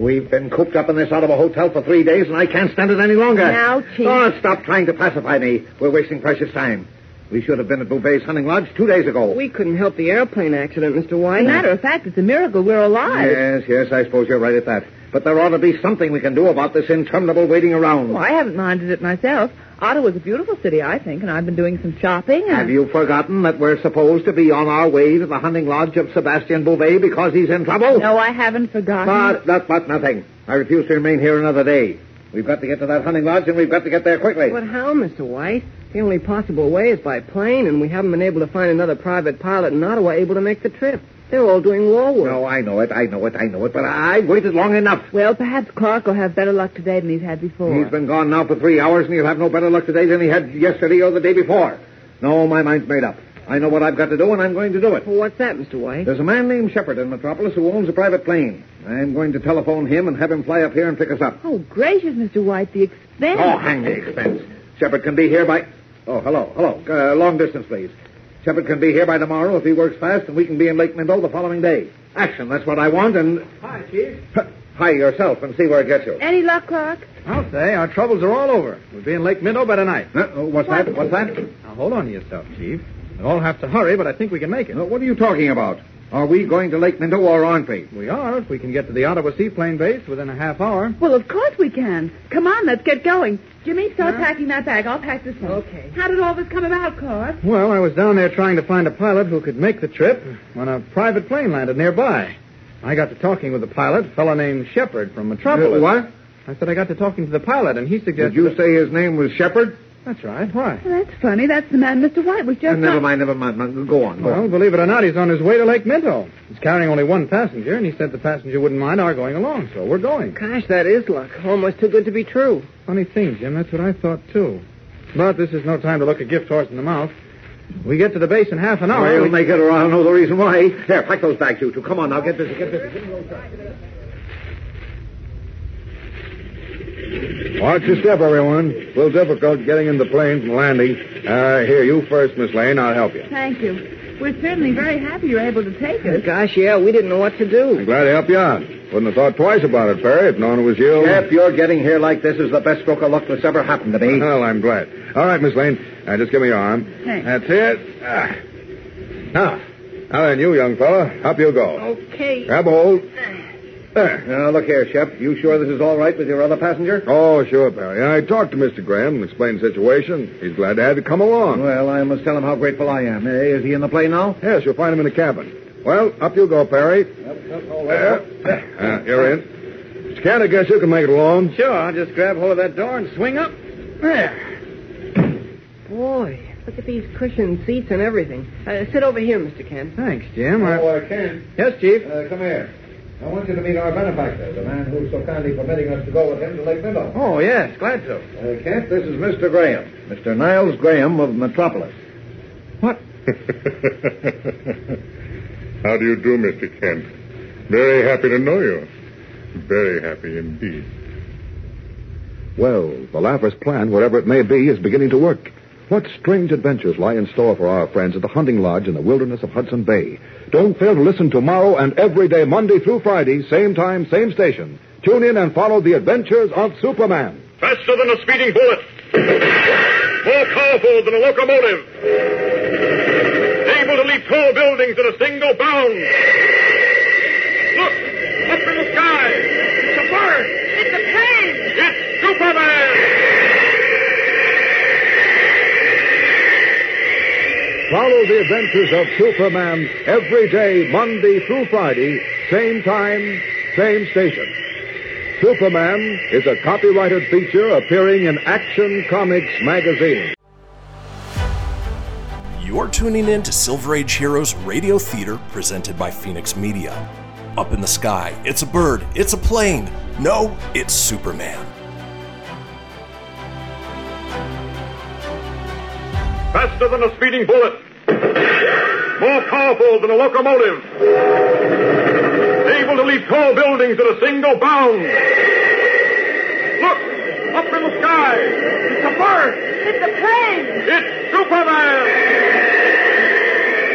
We've been cooped up in this Ottawa hotel for three days, and I can't stand it any longer. Now, Chief. Oh, stop trying to pacify me. We're wasting precious time. We should have been at Beauvais' hunting lodge two days ago. We couldn't help the airplane accident, Mister White. As a matter of fact, it's a miracle we're alive. Yes, yes, I suppose you're right at that. But there ought to be something we can do about this interminable waiting around. Well, I haven't minded it myself. Ottawa's a beautiful city, I think, and I've been doing some shopping. And... Have you forgotten that we're supposed to be on our way to the hunting lodge of Sebastian Beauvais because he's in trouble? No, I haven't forgotten. But, but, but nothing. I refuse to remain here another day. We've got to get to that hunting lodge, and we've got to get there quickly. But how, Mister White? The only possible way is by plane, and we haven't been able to find another private pilot in Ottawa able to make the trip. They're all doing war work. No, I know it, I know it, I know it, but I've waited long enough. Well, perhaps Clark will have better luck today than he's had before. He's been gone now for three hours, and he'll have no better luck today than he had yesterday or the day before. No, my mind's made up. I know what I've got to do, and I'm going to do it. Well, what's that, Mister White? There's a man named Shepard in Metropolis who owns a private plane. I'm going to telephone him and have him fly up here and pick us up. Oh, gracious, Mister White, the expense. Oh, hang the expense. Shepard can be here by... Oh, hello, hello. Uh, long distance, please. Shepard can be here by tomorrow if he works fast, and we can be in Lake Minto the following day. Action, that's what I want, and... Hi, Chief. Hi yourself, and see where it gets you. Any luck, Clark? I'll say, our troubles are all over. We'll be in Lake Minto by tonight. Uh, what's what? that? What's that? Now, hold on to yourself, Chief. We all have to hurry, but I think we can make it. Now, what are you talking about? Are we going to Lake Minto or aren't we? We are, if we can get to the Ottawa seaplane base within a half hour. Well, of course we can. Come on, let's get going. Jimmy, start yeah. packing that bag. I'll pack this one. Okay. How did all this come about, Clark? Well, I was down there trying to find a pilot who could make the trip when a private plane landed nearby. I got to talking with the pilot, a fellow named Shepard from Metropolis. Uh, what? I said I got to talking to the pilot, and he suggested... Did you that... say his name was Shepard? That's right. Why? Well, that's funny. That's the man Mister White was just... Uh, never mind, never mind. Go on. Go well, on. Believe it or not, he's on his way to Lake Minto. He's carrying only one passenger, and he said the passenger wouldn't mind our going along, so we're going. Gosh, that is luck. Almost too good to be true. Funny thing, Jim. That's what I thought, too. But this is no time to look a gift horse in the mouth. We get to the base in half an hour. Well, we'll make it, or I'll know the reason why. There, pack those bags, you two. Come on, now. Get busy. Get busy. Watch your step, everyone. It's a little difficult getting in the plane from landing. Uh, here, you first, Miss Lane. I'll help you. Thank you. We're certainly very happy you're able to take us. Gosh, yeah, we didn't know what to do. I'm glad to help you out. Wouldn't have thought twice about it, Perry, if known it was you. Jeff, your getting here like this is the best stroke of luck that's ever happened to me. Well, I'm glad. All right, Miss Lane, uh, just give me your arm. Thanks. That's it. Ah. Now, now then, you young fella, up you go. Okay. Grab hold. There. Now, look here, Shep. You sure this is all right with your other passenger? Oh, sure, Perry. I talked to Mister Graham and explained the situation. He's glad to have you come along. Well, I must tell him how grateful I am. Uh, is he in the plane now? Yes, you'll find him in the cabin. Well, up you go, Perry. Yep, yep, all right. Uh, uh, you're in. Mister Kent, I guess you can make it alone. Sure, I'll just grab hold of that door and swing up. There. Boy, look at these cushioned seats and everything. Uh, sit over here, Mister Kent. Thanks, Jim. Oh, uh, Kent. Yes, Chief? Uh, come here. I want you to meet our benefactor, the man who's so kindly permitting us to go with him to Lake Minto. Oh, yes, glad to. Uh, Kent, this is Mister Graham, Mister Niles Graham of Metropolis. What? How do you do, Mister Kent? Very happy to know you. Very happy indeed. Well, the Laugher's plan, whatever it may be, is beginning to work. What strange adventures lie in store for our friends at the hunting lodge in the wilderness of Hudson Bay? Don't fail to listen tomorrow and every day, Monday through Friday, same time, same station. Tune in and follow the adventures of Superman. Faster than a speeding bullet. More powerful than a locomotive. Able to leap tall buildings in a single bound. Look, up in the sky. It's a bird. It's a plane. It's Superman. Follow the adventures of Superman every day, Monday through Friday, same time, same station. Superman is a copyrighted feature appearing in Action Comics magazine. You're tuning in to Silver Age Heroes Radio Theater, presented by Phenix Media. Up in the sky, it's a bird, it's a plane. No, it's Superman. faster than a speeding bullet, more powerful than a locomotive, able to leap tall buildings in a single bound. Look, up in the sky. It's a bird. It's a plane. It's Superman.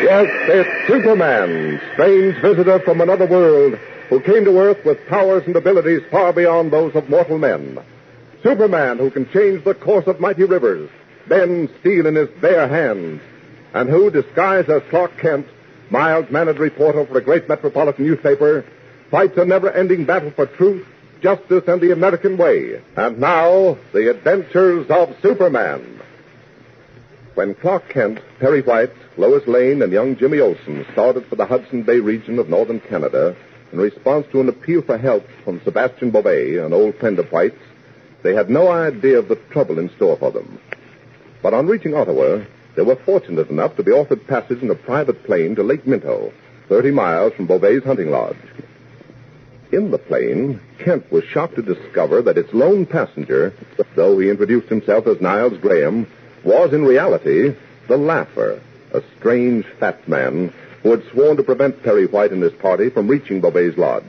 Yes, it's Superman, strange visitor from another world who came to Earth with powers and abilities far beyond those of mortal men. Superman who can change the course of mighty rivers, bend steel in his bare hands, and who, disguised as Clark Kent, mild-mannered reporter for a great metropolitan newspaper, fights a never-ending battle for truth, justice, and the American way. And now, the adventures of Superman. When Clark Kent, Perry White, Lois Lane, and young Jimmy Olsen started for the Hudson Bay region of northern Canada in response to an appeal for help from Sebastian Beauvais, an old friend of White's, they had no idea of the trouble in store for them. But on reaching Ottawa, they were fortunate enough to be offered passage in a private plane to Lake Minto, thirty miles from Beauvais' hunting lodge. In the plane, Kent was shocked to discover that its lone passenger, though he introduced himself as Niles Graham, was in reality the Laugher, a strange fat man who had sworn to prevent Perry White and his party from reaching Beauvais' lodge.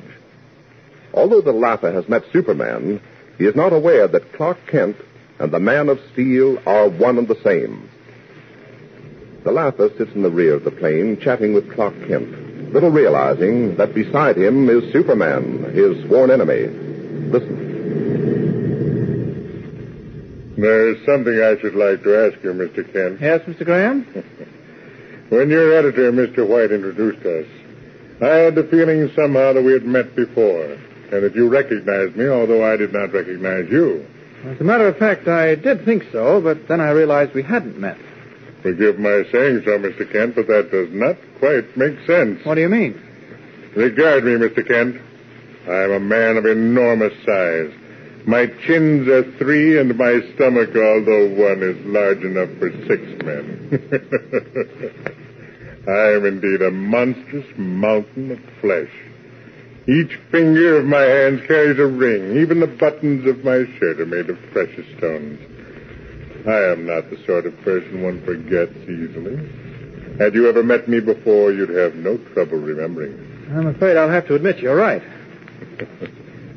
Although the Laugher has met Superman, he is not aware that Clark Kent and the Man of Steel are one and the same. The Laugher sits in the rear of the plane chatting with Clark Kent, little realizing that beside him is Superman, his sworn enemy. Listen. There's something I should like to ask you, Mister Kent. Yes, Mister Graham? When your editor, Mister White, introduced us, I had the feeling somehow that we had met before, and that you recognized me, although I did not recognize you. As a matter of fact, I did think so, but then I realized we hadn't met. Forgive my saying so, Mister Kent, but that does not quite make sense. What do you mean? Regard me, Mister Kent. I am a man of enormous size. My chins are three, and my stomach, although one, is large enough for six men. I am indeed a monstrous mountain of flesh. Each finger of my hands carries a ring. Even the buttons of my shirt are made of precious stones. I am not the sort of person one forgets easily. Had you ever met me before, you'd have no trouble remembering me. I'm afraid I'll have to admit you're right.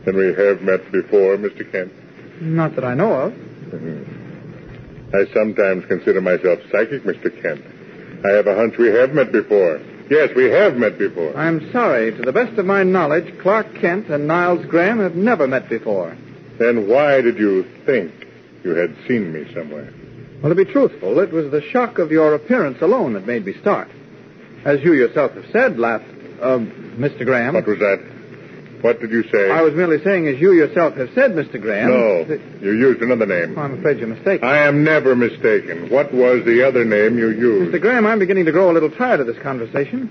And we have met before, Mister Kent? Not that I know of. Mm-hmm. I sometimes consider myself psychic, Mister Kent. I have a hunch we have met before. Yes, we have met before. I'm sorry. To the best of my knowledge, Clark Kent and Niles Graham have never met before. Then why did you think you had seen me somewhere? Well, to be truthful, it was the shock of your appearance alone that made me start. As you yourself have said, laughed, uh, Mister Graham. What was that? What did you say? I was merely saying, as you yourself have said, Mister Graham... No, that... you used another name. Oh, I'm afraid you're mistaken. I am never mistaken. What was the other name you used? Mister Graham, I'm beginning to grow a little tired of this conversation.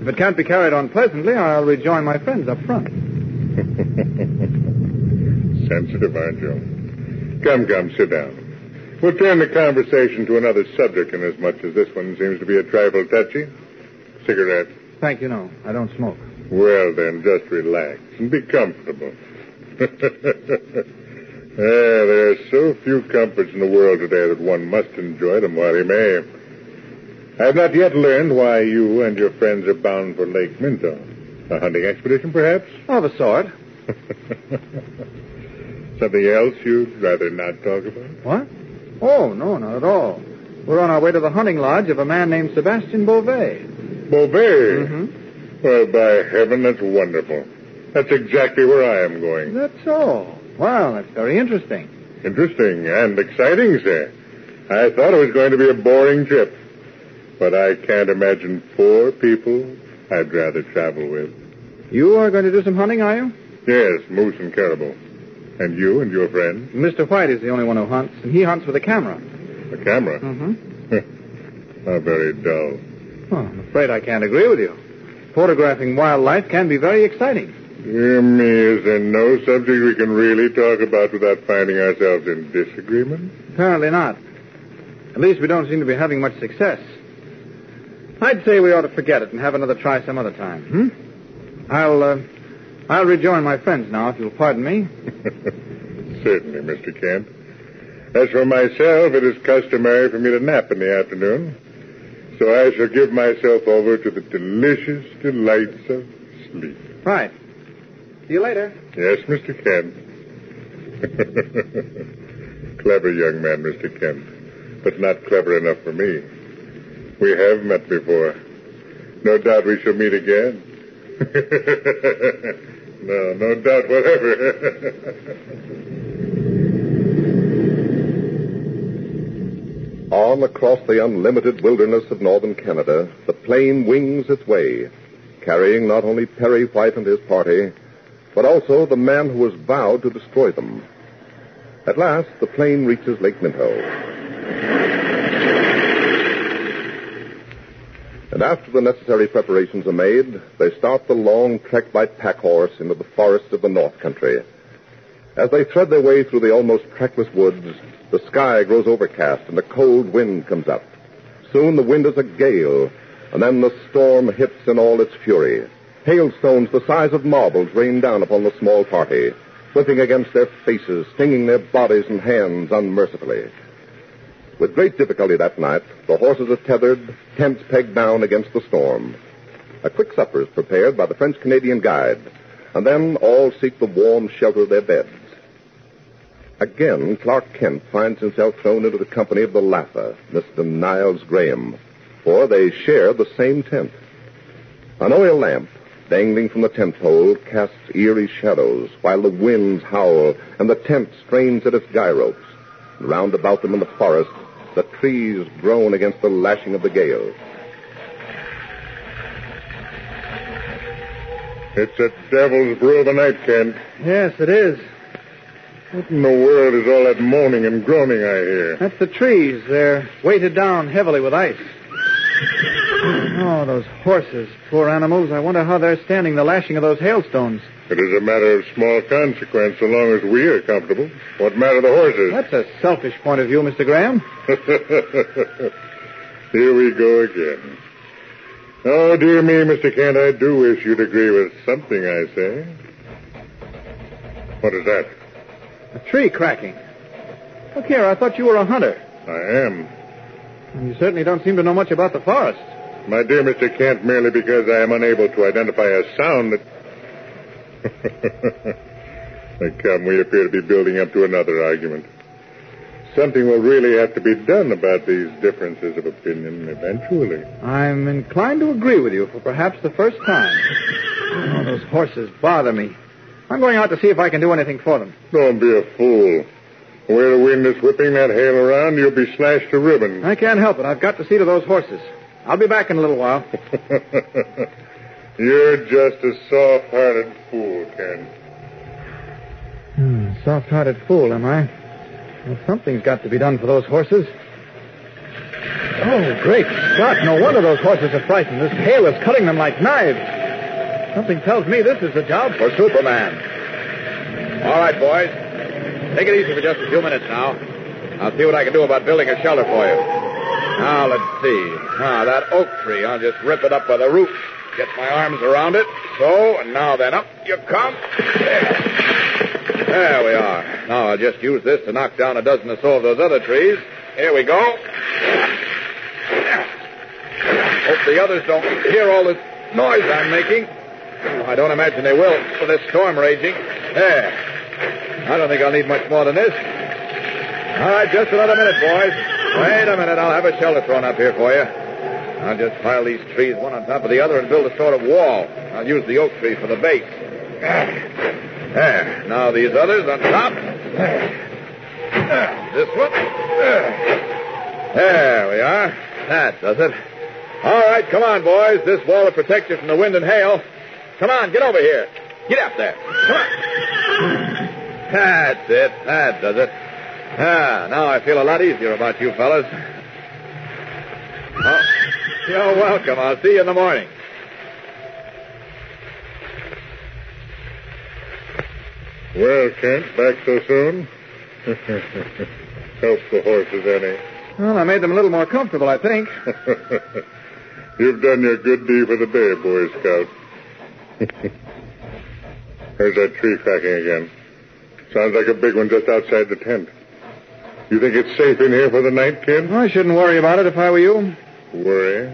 If it can't be carried on pleasantly, I'll rejoin my friends up front. Sensitive, aren't you? Come, come, sit down. We'll turn the conversation to another subject, inasmuch as this one seems to be a trifle touchy. Cigarette. Thank you, no. I don't smoke. Well, then, just relax and be comfortable. ah, there are so few comforts in the world today that one must enjoy them while he may. I have not yet learned why you and your friends are bound for Lake Minto. A hunting expedition, perhaps? Of a sort. Something else you'd rather not talk about? What? Oh, no, not at all. We're on our way to the hunting lodge of a man named Sebastian Beauvais. Beauvais? Mm-hmm. Well, by heaven, that's wonderful. That's exactly where I am going. That's all. Wow, that's very interesting. Interesting and exciting, sir. I thought it was going to be a boring trip. But I can't imagine four people I'd rather travel with. You are going to do some hunting, are you? Yes, moose and caribou. And you and your friend? Mister White is the only one who hunts, and he hunts with a camera. A camera? Mm-hmm. How very dull. Well, I'm afraid I can't agree with you. Photographing wildlife can be very exciting. Dear me, is there no subject we can really talk about without finding ourselves in disagreement? Apparently not. At least we don't seem to be having much success. I'd say we ought to forget it and have another try some other time. Hmm? I'll, uh, I'll rejoin my friends now, if you'll pardon me. Certainly, Mister Kent. As for myself, it is customary for me to nap in the afternoon, so I shall give myself over to the delicious delights of sleep. Fine. See you later. Yes, Mister Kent. Clever young man, Mister Kent, but not clever enough for me. We have met before. No doubt we shall meet again. No, no doubt whatever. On across the unlimited wilderness of northern Canada, the plane wings its way, carrying not only Perry White and his party, but also the man who was vowed to destroy them. At last, the plane reaches Lake Minto. And after the necessary preparations are made, they start the long trek by pack horse into the forests of the North Country. As they thread their way through the almost trackless woods, the sky grows overcast and a cold wind comes up. Soon the wind is a gale, and then the storm hits in all its fury. Hailstones the size of marbles rain down upon the small party, whipping against their faces, stinging their bodies and hands unmercifully. With great difficulty that night, the horses are tethered, tents pegged down against the storm. A quick supper is prepared by the French-Canadian guide, and then all seek the warm shelter of their beds. Again, Clark Kent finds himself thrown into the company of the Laugher, Mister Niles Graham, for they share the same tent. An oil lamp dangling from the tent pole casts eerie shadows while the winds howl and the tent strains at its guy ropes. Round about them in the forest, the trees groan against the lashing of the gale. It's a devil's brew of a night, Kent. Yes, it is. What in the world is all that moaning and groaning I hear? That's the trees. They're weighted down heavily with ice. Oh, those horses, poor animals. I wonder how they're standing the lashing of those hailstones. It is a matter of small consequence so long as we are comfortable. What matter the horses? That's a selfish point of view, Mister Graham. Here we go again. Oh, dear me, Mister Kent, I do wish you'd agree with something I say. What is that? A tree cracking. Look here, I thought you were a hunter. I am. And you certainly don't seem to know much about the forest. My dear Mister Kent, merely because I am unable to identify a sound that... Come, we appear to be building up to another argument. Something will really have to be done about these differences of opinion eventually. I'm inclined to agree with you for perhaps the first time. Oh, those horses bother me. I'm going out to see if I can do anything for them. Don't be a fool. The way the wind is whipping that hail around, you'll be slashed to ribbons. I can't help it. I've got to see to those horses. I'll be back in a little while. You're just a soft-hearted fool, Ken. Hmm, soft-hearted fool, am I? Well, something's got to be done for those horses. Oh, great Scott. No wonder those horses are frightened. This hail is cutting them like knives. Something tells me this is a job for Superman. All right, boys. Take it easy for just a few minutes now. I'll see what I can do about building a shelter for you. Now, let's see. Ah, that oak tree. I'll just rip it up by the root. Get my arms around it. So, and now then, up you come. There. There we are. Now, I'll just use this to knock down a dozen or so of those other trees. Here we go. Hope the others don't hear all this noise I'm making. I don't imagine they will, with this storm raging. There. I don't think I'll need much more than this. All right, just another minute, boys. Wait a minute. I'll have a shelter thrown up here for you. I'll just pile these trees one on top of the other and build a sort of wall. I'll use the oak tree for the base. There. Now these others on top. This one. There we are. That does it. All right, come on, boys. This wall will protect you from the wind and hail. Come on, get over here. Get up there. Come on. That's it. That does it. Ah, now I feel a lot easier about you fellas. Oh, you're welcome. I'll see you in the morning. Well, Kent, back so soon? Help the horses, Annie. Well, I made them a little more comfortable, I think. You've done your good deed for the day, Boy Scout. There's that tree cracking again. Sounds like a big one just outside the tent. You think it's safe in here for the night, kid? I shouldn't worry about it if I were you. Worry?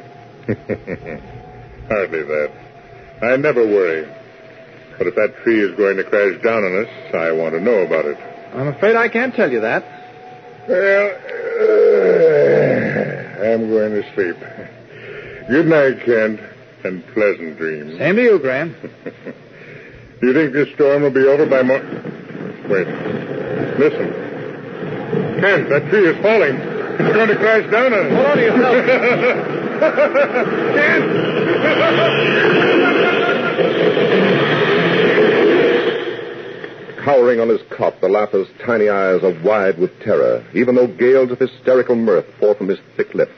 Hardly that. I never worry. But if that tree is going to crash down on us, I want to know about it. I'm afraid I can't tell you that. Well, uh, I'm going to sleep. Good night, Kent, and pleasant dreams. Same to you, Graham. You think this storm will be over by morning? Wait. Listen. Kent, that tree is falling. It's going to crash down on us. Hold on to yourself. Kent! Cowering on his cot, the Laugher's tiny eyes are wide with terror, even though gales of hysterical mirth pour from his thick lips.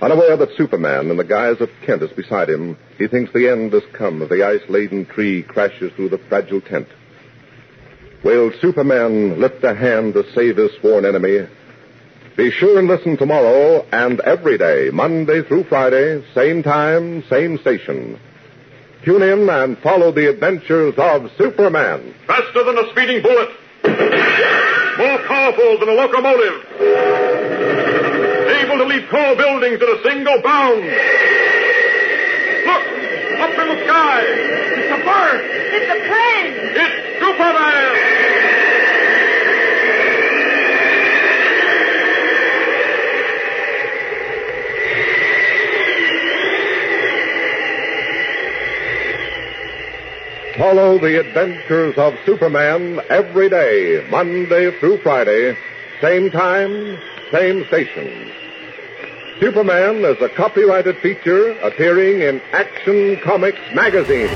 Unaware that Superman, in the guise of Kent, is beside him, he thinks the end has come as the ice-laden tree crashes through the fragile tent. Will Superman lift a hand to save his sworn enemy? Be sure and listen tomorrow and every day, Monday through Friday, same time, same station. Tune in and follow the adventures of Superman. Faster than a speeding bullet. More powerful than a locomotive. Able to leap tall buildings in a single bound. Look! Up in the sky! It's a bird! It's a plane! It's Superman! Follow the adventures of Superman every day, Monday through Friday, same time, same station. Superman is a copyrighted feature appearing in Action Comics magazine.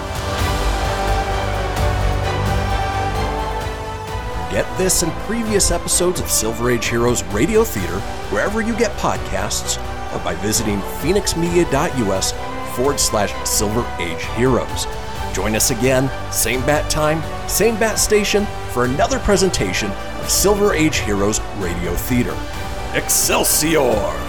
Get this and previous episodes of Silver Age Heroes Radio Theater wherever you get podcasts or by visiting phenixmedia.us forward slash Silver Age Heroes. Join us again, same bat time, same bat station, for another presentation of Silver Age Heroes Radio Theater. Excelsior!